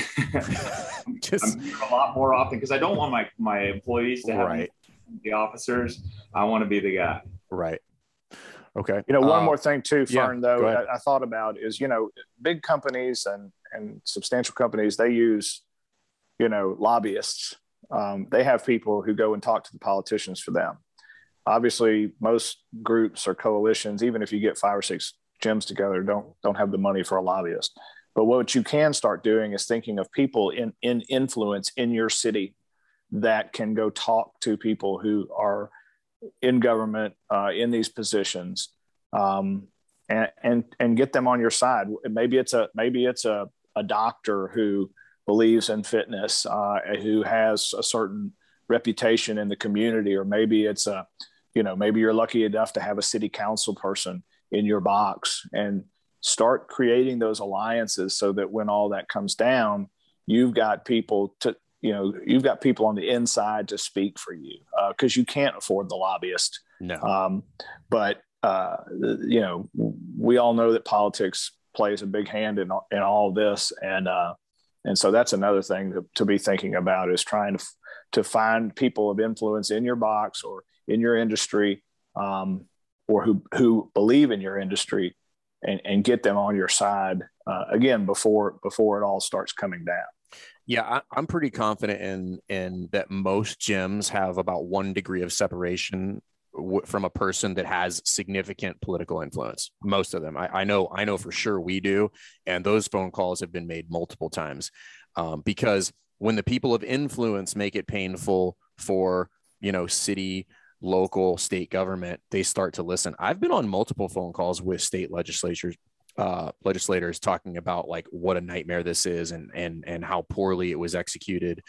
I'm doing a lot more often because I don't want my employees to have the officers. I want to be the guy. Right. Okay. One more thing too, Fern, though, I thought about is, big companies and substantial companies, they use, lobbyists. They have people who go and talk to the politicians for them. Obviously, most groups or coalitions, even if you get 5 or 6 gyms together, don't have the money for a lobbyist. But what you can start doing is thinking of people in influence in your city that can go talk to people who are in government, in these positions, and get them on your side. Maybe it's a doctor who believes in fitness, who has a certain reputation in the community, or maybe it's maybe you're lucky enough to have a city council person in your box, and start creating those alliances so that when all that comes down, you've got people on the inside to speak for you, because you can't afford the lobbyist. No. We all know that politics plays a big hand in all this. And so that's another thing to be thinking about, is trying to find people of influence in your box or in your industry, or who believe in your industry, and get them on your side, again, before it all starts coming down. Yeah, I'm pretty confident in that most gyms have about 1 degree of separation from a person that has significant political influence. Most of them, I know for sure we do. And those phone calls have been made multiple times, because when the people of influence make it painful for, city, local, state government, they start to listen. I've been on multiple phone calls with state legislators talking about like what a nightmare this is and how poorly it was executed.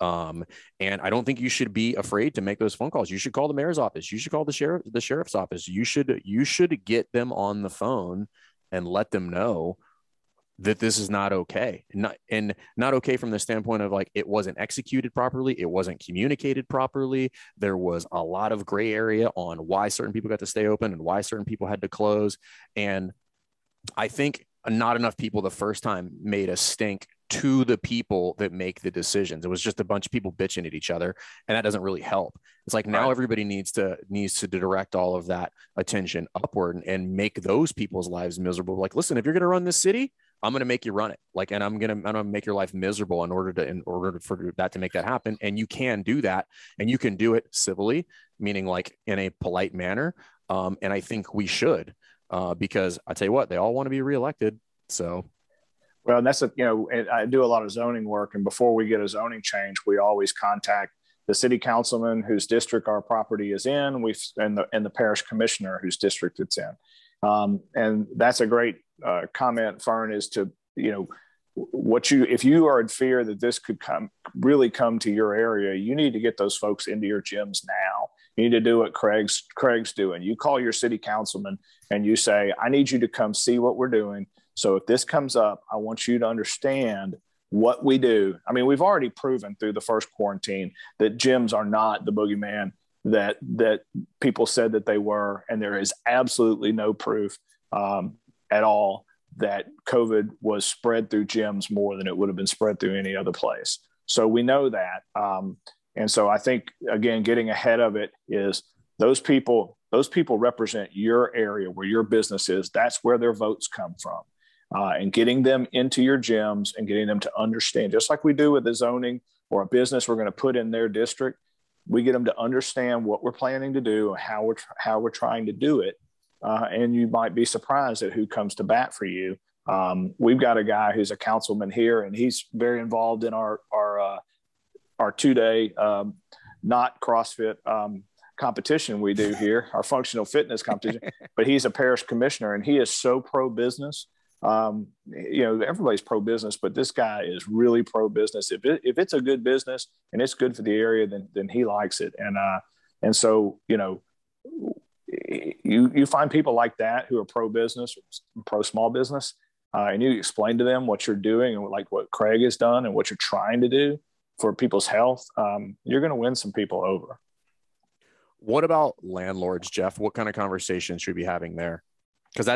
And I don't think you should be afraid to make those phone calls. You should call the mayor's office. You should call the sheriff's office. You should get them on the phone and let them know that this is not okay. Not okay from the standpoint of like, it wasn't executed properly. It wasn't communicated properly. There was a lot of gray area on why certain people got to stay open and why certain people had to close. And I think not enough people the first time made a stink to the people that make the decisions. It was just a bunch of people bitching at each other, and that doesn't really help. It's like now everybody needs to direct all of that attention upward and make those people's lives miserable. Like, listen, if you're going to run this city, I'm going to make you run it. Like, and I'm going to make your life miserable in order to make that happen. And you can do that, and you can do it civilly, meaning like in a polite manner. And I think we should. Because I tell you what, they all want to be reelected. So, well, and that's I do a lot of zoning work, and before we get a zoning change, we always contact the city councilman whose district our property is in, and the parish commissioner whose district it's in. And that's a great comment, Fern, is to if you are in fear that this could really come to your area, you need to get those folks into your gyms now. You need to do what Craig's doing. You call your city councilman and you say, I need you to come see what we're doing. So if this comes up, I want you to understand what we do. I mean, we've already proven through the first quarantine that gyms are not the boogeyman that people said that they were, and there is absolutely no proof at all that COVID was spread through gyms more than it would have been spread through any other place. So we know that. And so I think, again, getting ahead of it is those people represent your area where your business is. That's where their votes come from. And getting them into your gyms and getting them to understand, just like we do with the zoning or a business we're going to put in their district, we get them to understand what we're planning to do, how we're trying to do it. And you might be surprised at who comes to bat for you. We've got a guy who's a councilman here, and he's very involved in our two-day not CrossFit competition we do here, our functional fitness competition. But he's a parish commissioner, and he is so pro-business. You know, everybody's pro-business, but this guy is really pro-business. If it's a good business and it's good for the area, then he likes it. And so, you know, you find people like that who are pro-business, pro-small business, and you explain to them what you're doing and like what Craig has done and what you're trying to do for people's health, you're going to win some people over. What about landlords, Jeff? What kind of conversations should we be having there? Because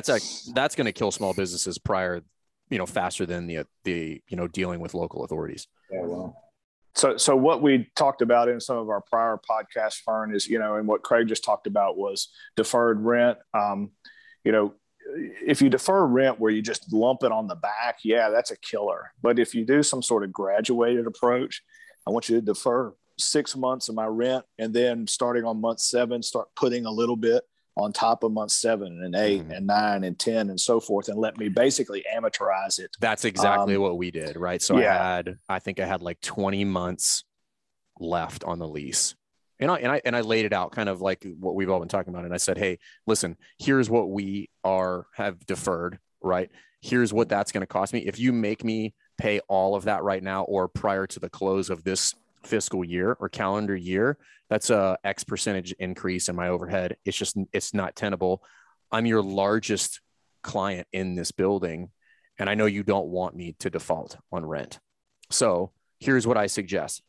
that's going to kill small businesses faster than the dealing with local authorities. Yeah, well. So what we talked about in some of our prior podcasts, Fern, is, and what Craig just talked about was deferred rent. If you defer rent where you just lump it on the back, yeah, that's a killer. But if you do some sort of graduated approach, I want you to defer 6 months of my rent, and then starting on month 7, start putting a little bit on top of month 7 and 8 and 9 and 10 and so forth, and let me basically amateurize it. That's exactly what we did, right? So yeah. I think I had like 20 months left on the lease, and I laid it out kind of like what we've all been talking about. And I said, hey, listen, here's what we have deferred, right? Here's what that's going to cost me. If you make me pay all of that right now, or prior to the close of this fiscal year or calendar year, that's a X percentage increase in my overhead. It's not tenable. I'm your largest client in this building, and I know you don't want me to default on rent. So here's what I suggest.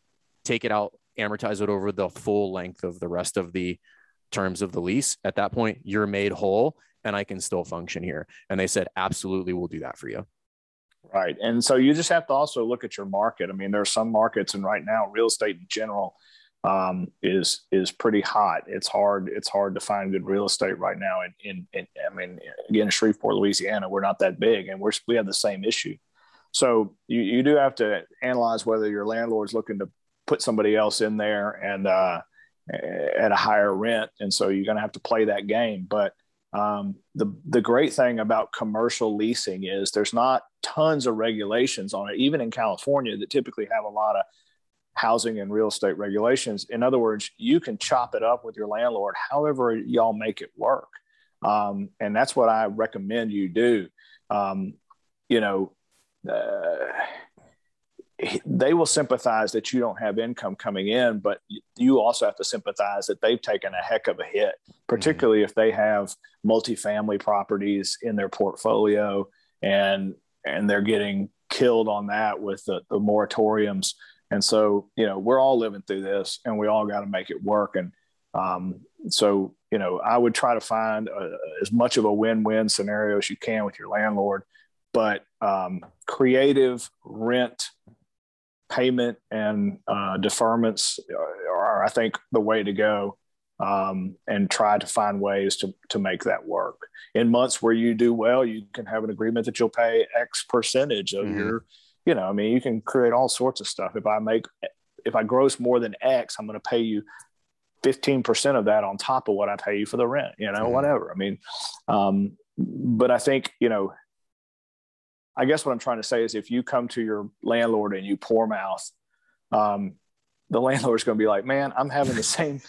Take it out, amortize it over the full length of the rest of the terms of the lease. At that point, you're made whole, and I can still function here. And they said, absolutely, we'll do that for you. Right. And so you just have to also look at your market. I mean, there are some markets, and right now real estate in general is pretty hot. It's hard to find good real estate right now. And I mean, again, Shreveport, Louisiana, we're not that big, and we have the same issue. So you do have to analyze whether your landlord's looking to put somebody else in there and at a higher rent. And so you're going to have to play that game. But the great thing about commercial leasing is there's not tons of regulations on it, even in California that typically have a lot of housing and real estate regulations. In other words, you can chop it up with your landlord, however y'all make it work. And that's what I recommend you do. They will sympathize that you don't have income coming in, but you also have to sympathize that they've taken a heck of a hit, particularly if they have multifamily properties in their portfolio and they're getting killed on that with the moratoriums. And so, we're all living through this, and we all got to make it work. And so, I would try to find as much of a win-win scenario as you can with your landlord, but creative rent payment and deferments are, I think, the way to go, and try to find ways to make that work. In months where you do well, you can have an agreement that you'll pay X percentage of your, you can create all sorts of stuff. If I gross more than X, I'm going to pay you 15% of that on top of what I pay you for the rent, whatever. I mean, but I think, I guess what I'm trying to say is if you come to your landlord and you pour mouth, the landlord's going to be like, man, I'm having the same,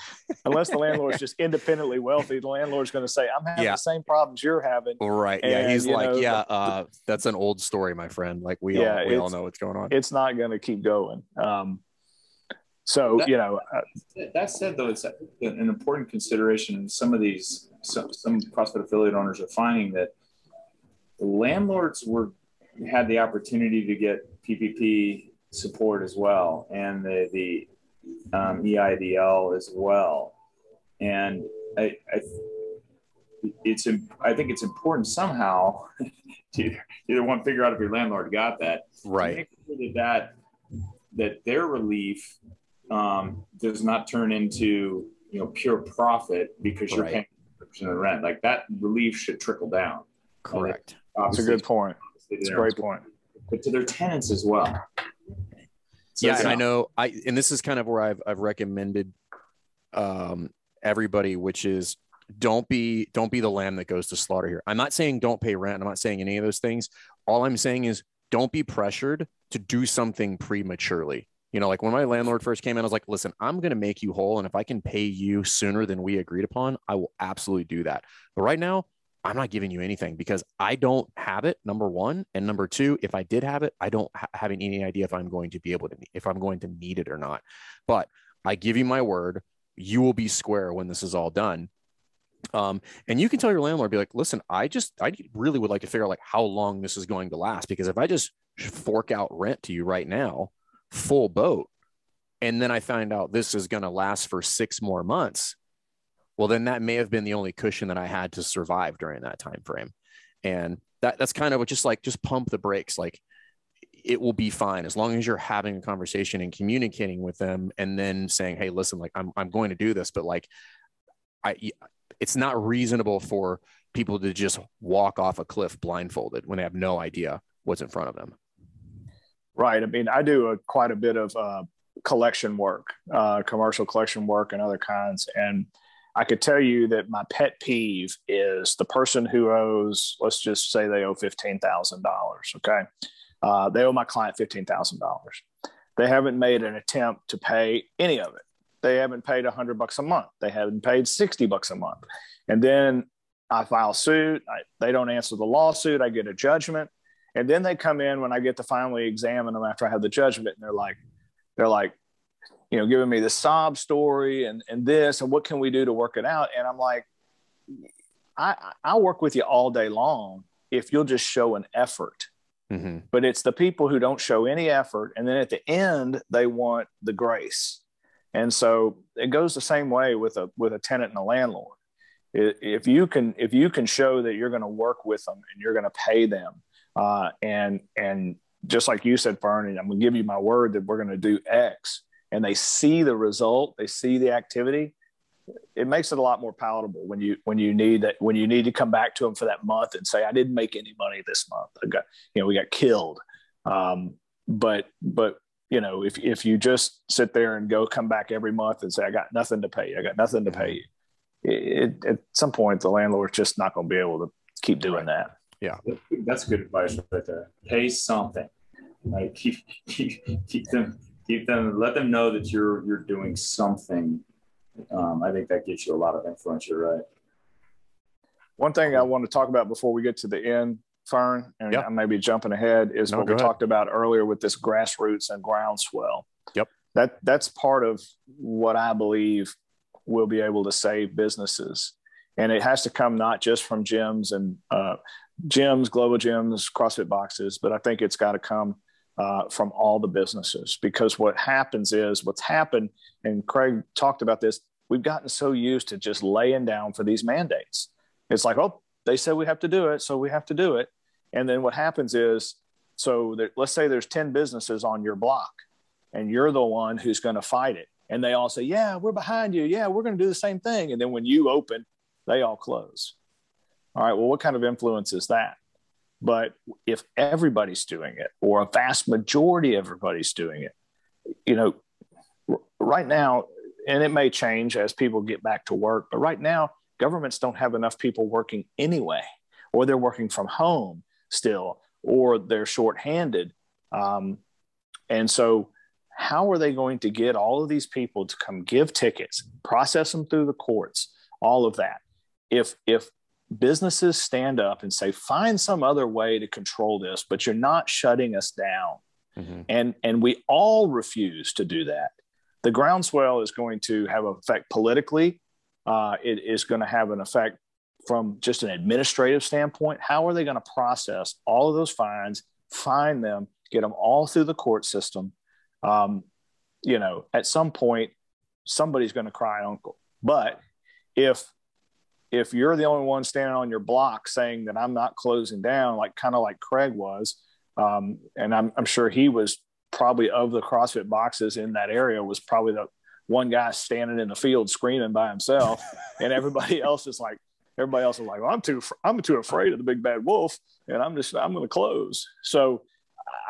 unless the landlord's just independently wealthy, the landlord's going to say, I'm having the same problems you're having. Right. And, yeah. He's like, that's an old story, my friend. Like we all know what's going on. It's not going to keep going. That said, though, it's an important consideration. And some CrossFit affiliate owners are finding that the landlords had the opportunity to get PPP support as well, and the EIDL as well. And I think it's important somehow to either one, figure out if your landlord got that, right? Make sure that their relief does not turn into, you know, pure profit because you're paying 100% of the rent. Like, that relief should trickle down. Correct. That's a good point. It's a great point. But to their tenants as well. So yeah, and I know. And this is kind of where I've recommended everybody, which is don't be the lamb that goes to slaughter here. I'm not saying don't pay rent. I'm not saying any of those things. All I'm saying is don't be pressured to do something prematurely. You know, like when my landlord first came in, I was like, listen, I'm going to make you whole. And if I can pay you sooner than we agreed upon, I will absolutely do that. But right now, I'm not giving you anything because I don't have it. Number one. And number two, if I did have it, I don't have any idea if I'm going to be able to, if I'm going to need it or not, but I give you my word, you will be square when this is all done. And you can tell your landlord, be like, listen, I really would like to figure out like how long this is going to last, because if I just fork out rent to you right now, full boat, and then I find out this is going to last for 6 more months. Well, then that may have been the only cushion that I had to survive during that time frame. And that's kind of just like, just pump the brakes. Like, it will be fine as long as you're having a conversation and communicating with them and then saying, hey, listen, like I'm going to do this, but like it's not reasonable for people to just walk off a cliff blindfolded when they have no idea what's in front of them. Right. I mean, I do quite a bit of collection work, commercial collection work and other kinds. And I could tell you that my pet peeve is the person who owes, let's just say they owe $15,000. Okay. They owe my client $15,000. They haven't made an attempt to pay any of it. They haven't paid $100 a month. They haven't paid $60 a month. And then I file suit. They don't answer the lawsuit. I get a judgment. And then they come in when I get to finally examine them after I have the judgment. And they're like, you know, giving me the sob story and this, and what can we do to work it out? And I'm like, I'll work with you all day long if you'll just show an effort. Mm-hmm. But it's the people who don't show any effort. And then at the end, they want the grace. And so it goes the same way with a tenant and a landlord. If you can show that you're going to work with them and you're going to pay them, and just like you said, Fern, I'm going to give you my word that we're going to do X. And they see the result, they see the activity, it makes it a lot more palatable when you need to come back to them for that month and say, I didn't make any money this month. We got killed. But you know, if you just sit there and come back every month and say, I got nothing to pay you, at some point the landlord's just not going to be able to keep doing that. Yeah. That's good advice right there. Pay something. Like keep them. Let them know that you're doing something. I think that gets you a lot of influence. You're right. One thing I want to talk about before we get to the end, Fern, and I may be jumping ahead, is what we talked about earlier with this grassroots and groundswell. Yep. That's part of what I believe will be able to save businesses, and it has to come not just from gyms and global gyms, CrossFit boxes, but I think it's got to come from all the businesses, because what's happened, and Craig talked about this, we've gotten so used to just laying down for these mandates. It's like, oh, they said we have to do it, so we have to do it. And then what happens is, let's say there's 10 businesses on your block and you're the one who's going to fight it. And they all say, yeah, we're behind you. Yeah, we're going to do the same thing. And then when you open, they all close. All right, well, what kind of influence is that? But if everybody's doing it, or a vast majority of everybody's doing it, you know, right now, and it may change as people get back to work, but right now, governments don't have enough people working anyway, or they're working from home still, or they're shorthanded. And so how are they going to get all of these people to come give tickets, process them through the courts, all of that? If businesses stand up and say, find some other way to control this, but you're not shutting us down. Mm-hmm. And we all refuse to do that. The groundswell is going to have an effect politically. It is going to have an effect from just an administrative standpoint. How are they going to process all of those fines, find them, get them all through the court system? At some point, somebody's going to cry uncle. But if you're the only one standing on your block saying that I'm not closing down, like kind of like Craig was, and I'm sure he was probably of the CrossFit boxes in that area was probably the one guy standing in the field screaming by himself, and everybody else is like, well, I'm too afraid of the big bad wolf, and I'm going to close. So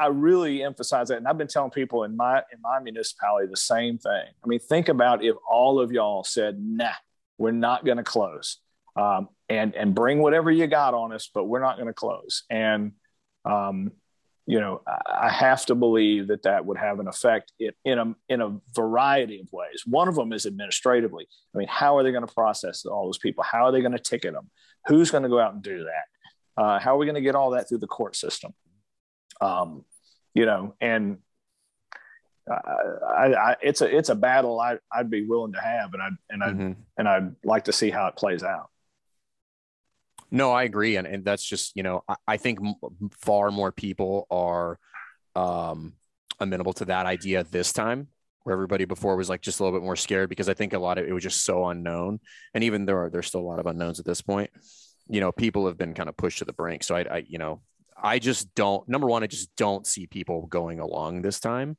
I really emphasize that. And I've been telling people in my municipality the same thing. I mean, think about if all of y'all said, nah, we're not going to close, and bring whatever you got on us, but we're not going to close. And, you know, I have to believe that that would have an effect in a variety of ways. One of them is administratively. I mean, how are they going to process all those people? How are they going to ticket them? Who's going to go out and do that? How are we going to get all that through the court system? You know, and it's a battle I'd be willing to have, and I'd like to see how it plays out. No, I agree. And that's just, you know, I think far more people are amenable to that idea this time, where everybody before was like just a little bit more scared, because I think a lot of it was just so unknown. And even there's still a lot of unknowns at this point. You know, people have been kind of pushed to the brink. So I just don't see people going along this time.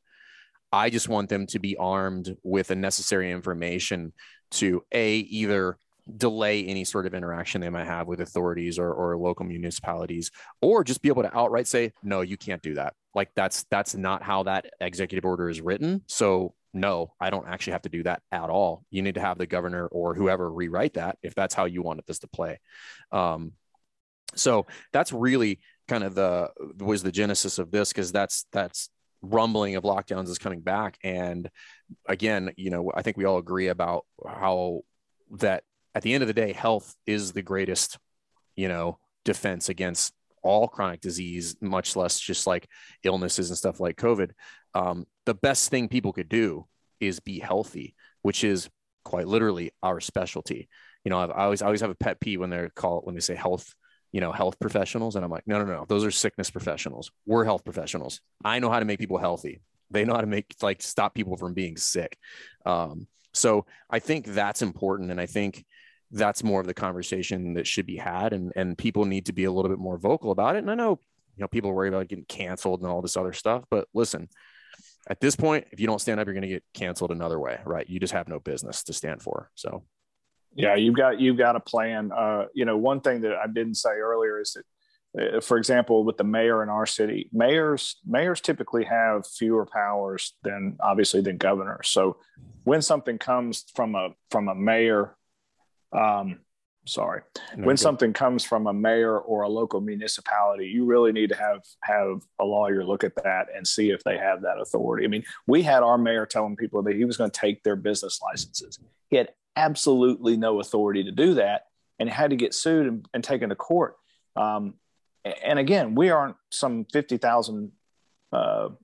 I just want them to be armed with the necessary information to either delay any sort of interaction they might have with authorities or local municipalities, or just be able to outright say, no, you can't do that. Like that's not how that executive order is written. So no, I don't actually have to do that at all. You need to have the governor or whoever rewrite that if that's how you wanted this to play. So that's really kind of was the genesis of this, because that's rumbling of lockdowns is coming back. And again, you know, I think we all agree about how that at the end of the day, health is the greatest, you know, defense against all chronic disease, much less just like illnesses and stuff like COVID. The best thing people could do is be healthy, which is quite literally our specialty. You know, I always have a pet peeve when they say health, you know, health professionals. And I'm like, no, those are sickness professionals. We're health professionals. I know how to make people healthy. They know how to stop people from being sick. So I think that's important. And I think that's more of the conversation that should be had. And people need to be a little bit more vocal about it. And I know, you know, people worry about getting canceled and all this other stuff, but listen, at this point, if you don't stand up, you're going to get canceled another way, right? You just have no business to stand for. So. Yeah, you've got a plan. You know, one thing that I didn't say earlier is that, for example, with the mayor in our city, mayors typically have fewer powers than governors. So when something comes from a mayor, something comes from a mayor or a local municipality, you really need to have a lawyer look at that and see if they have that authority. I mean, we had our mayor telling people that he was going to take their business licenses. He had absolutely no authority to do that, and had to get sued and taken to court. And again, we aren't some 50,000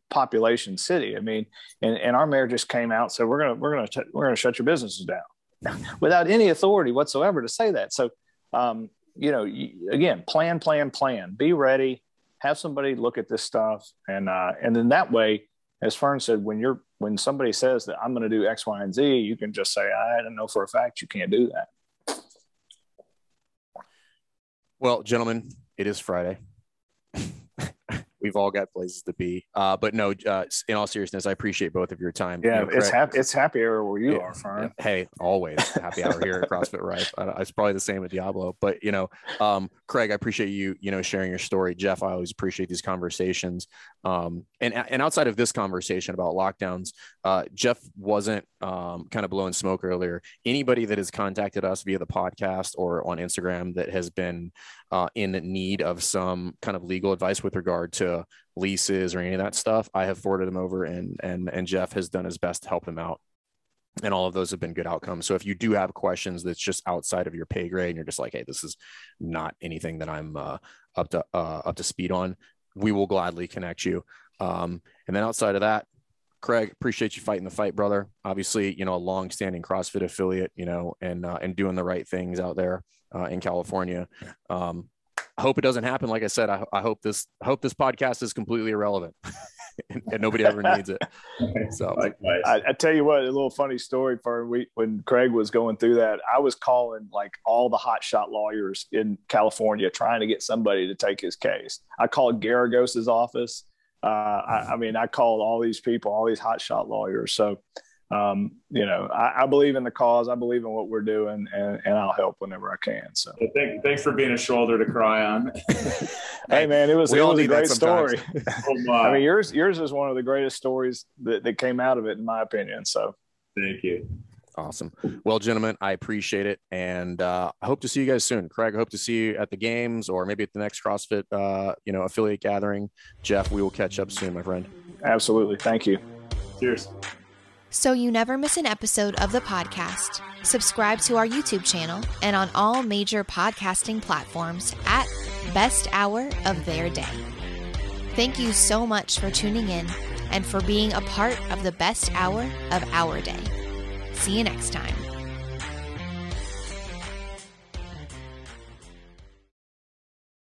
population city. I mean, and our mayor just came out and said, we're gonna shut your businesses down, without any authority whatsoever to say that. So, you know, again, plan, be ready, have somebody look at this stuff, and then that way, as Fern said, when somebody says that I'm going to do X, Y, and Z, you can just say, I don't know for a fact you can't do that. Well, gentlemen, it is Friday. We've all got places to be. But no, in all seriousness, I appreciate both of your time. Yeah, you know, it's happy hour where you are, Fern. Yeah. Hey, always happy hour here at CrossFit Rife. It's probably the same at Diablo. But, you know, Craig, I appreciate you sharing your story. Jeff, I always appreciate these conversations. And outside of this conversation about lockdowns, Jeff wasn't kind of blowing smoke earlier. Anybody that has contacted us via the podcast or on Instagram that has been in need of some kind of legal advice with regard to leases or any of that stuff, I have forwarded them over, and Jeff has done his best to help them out. And all of those have been good outcomes. So if you do have questions that's just outside of your pay grade and you're just like, hey, this is not anything that I'm up to speed on, we will gladly connect you. And then outside of that, Craig, appreciate you fighting the fight, brother. Obviously, you know, a long-standing CrossFit affiliate, you know, and doing the right things out there in California. I hope it doesn't happen. Like I said, I hope this podcast is completely irrelevant. and nobody ever needs it. So I tell you what, a little funny story for when Craig was going through that, I was calling like all the hotshot lawyers in California trying to get somebody to take his case. I called Garagos's office. I called all these people, all these hotshot lawyers. So, I believe in the cause. I believe in what we're doing, and I'll help whenever I can. So well, thanks for being a shoulder to cry on. Hey man, it was a great story. I mean, yours is one of the greatest stories that came out of it, in my opinion. So thank you. Awesome. Well, gentlemen, I appreciate it. And I hope to see you guys soon. Craig, I hope to see you at the games or maybe at the next CrossFit, affiliate gathering. Jeff, we will catch up soon, my friend. Absolutely. Thank you. Cheers. So you never miss an episode of the podcast. Subscribe to our YouTube channel and on all major podcasting platforms at Best Hour of Their Day. Thank you so much for tuning in and for being a part of the best hour of our day. See you next time.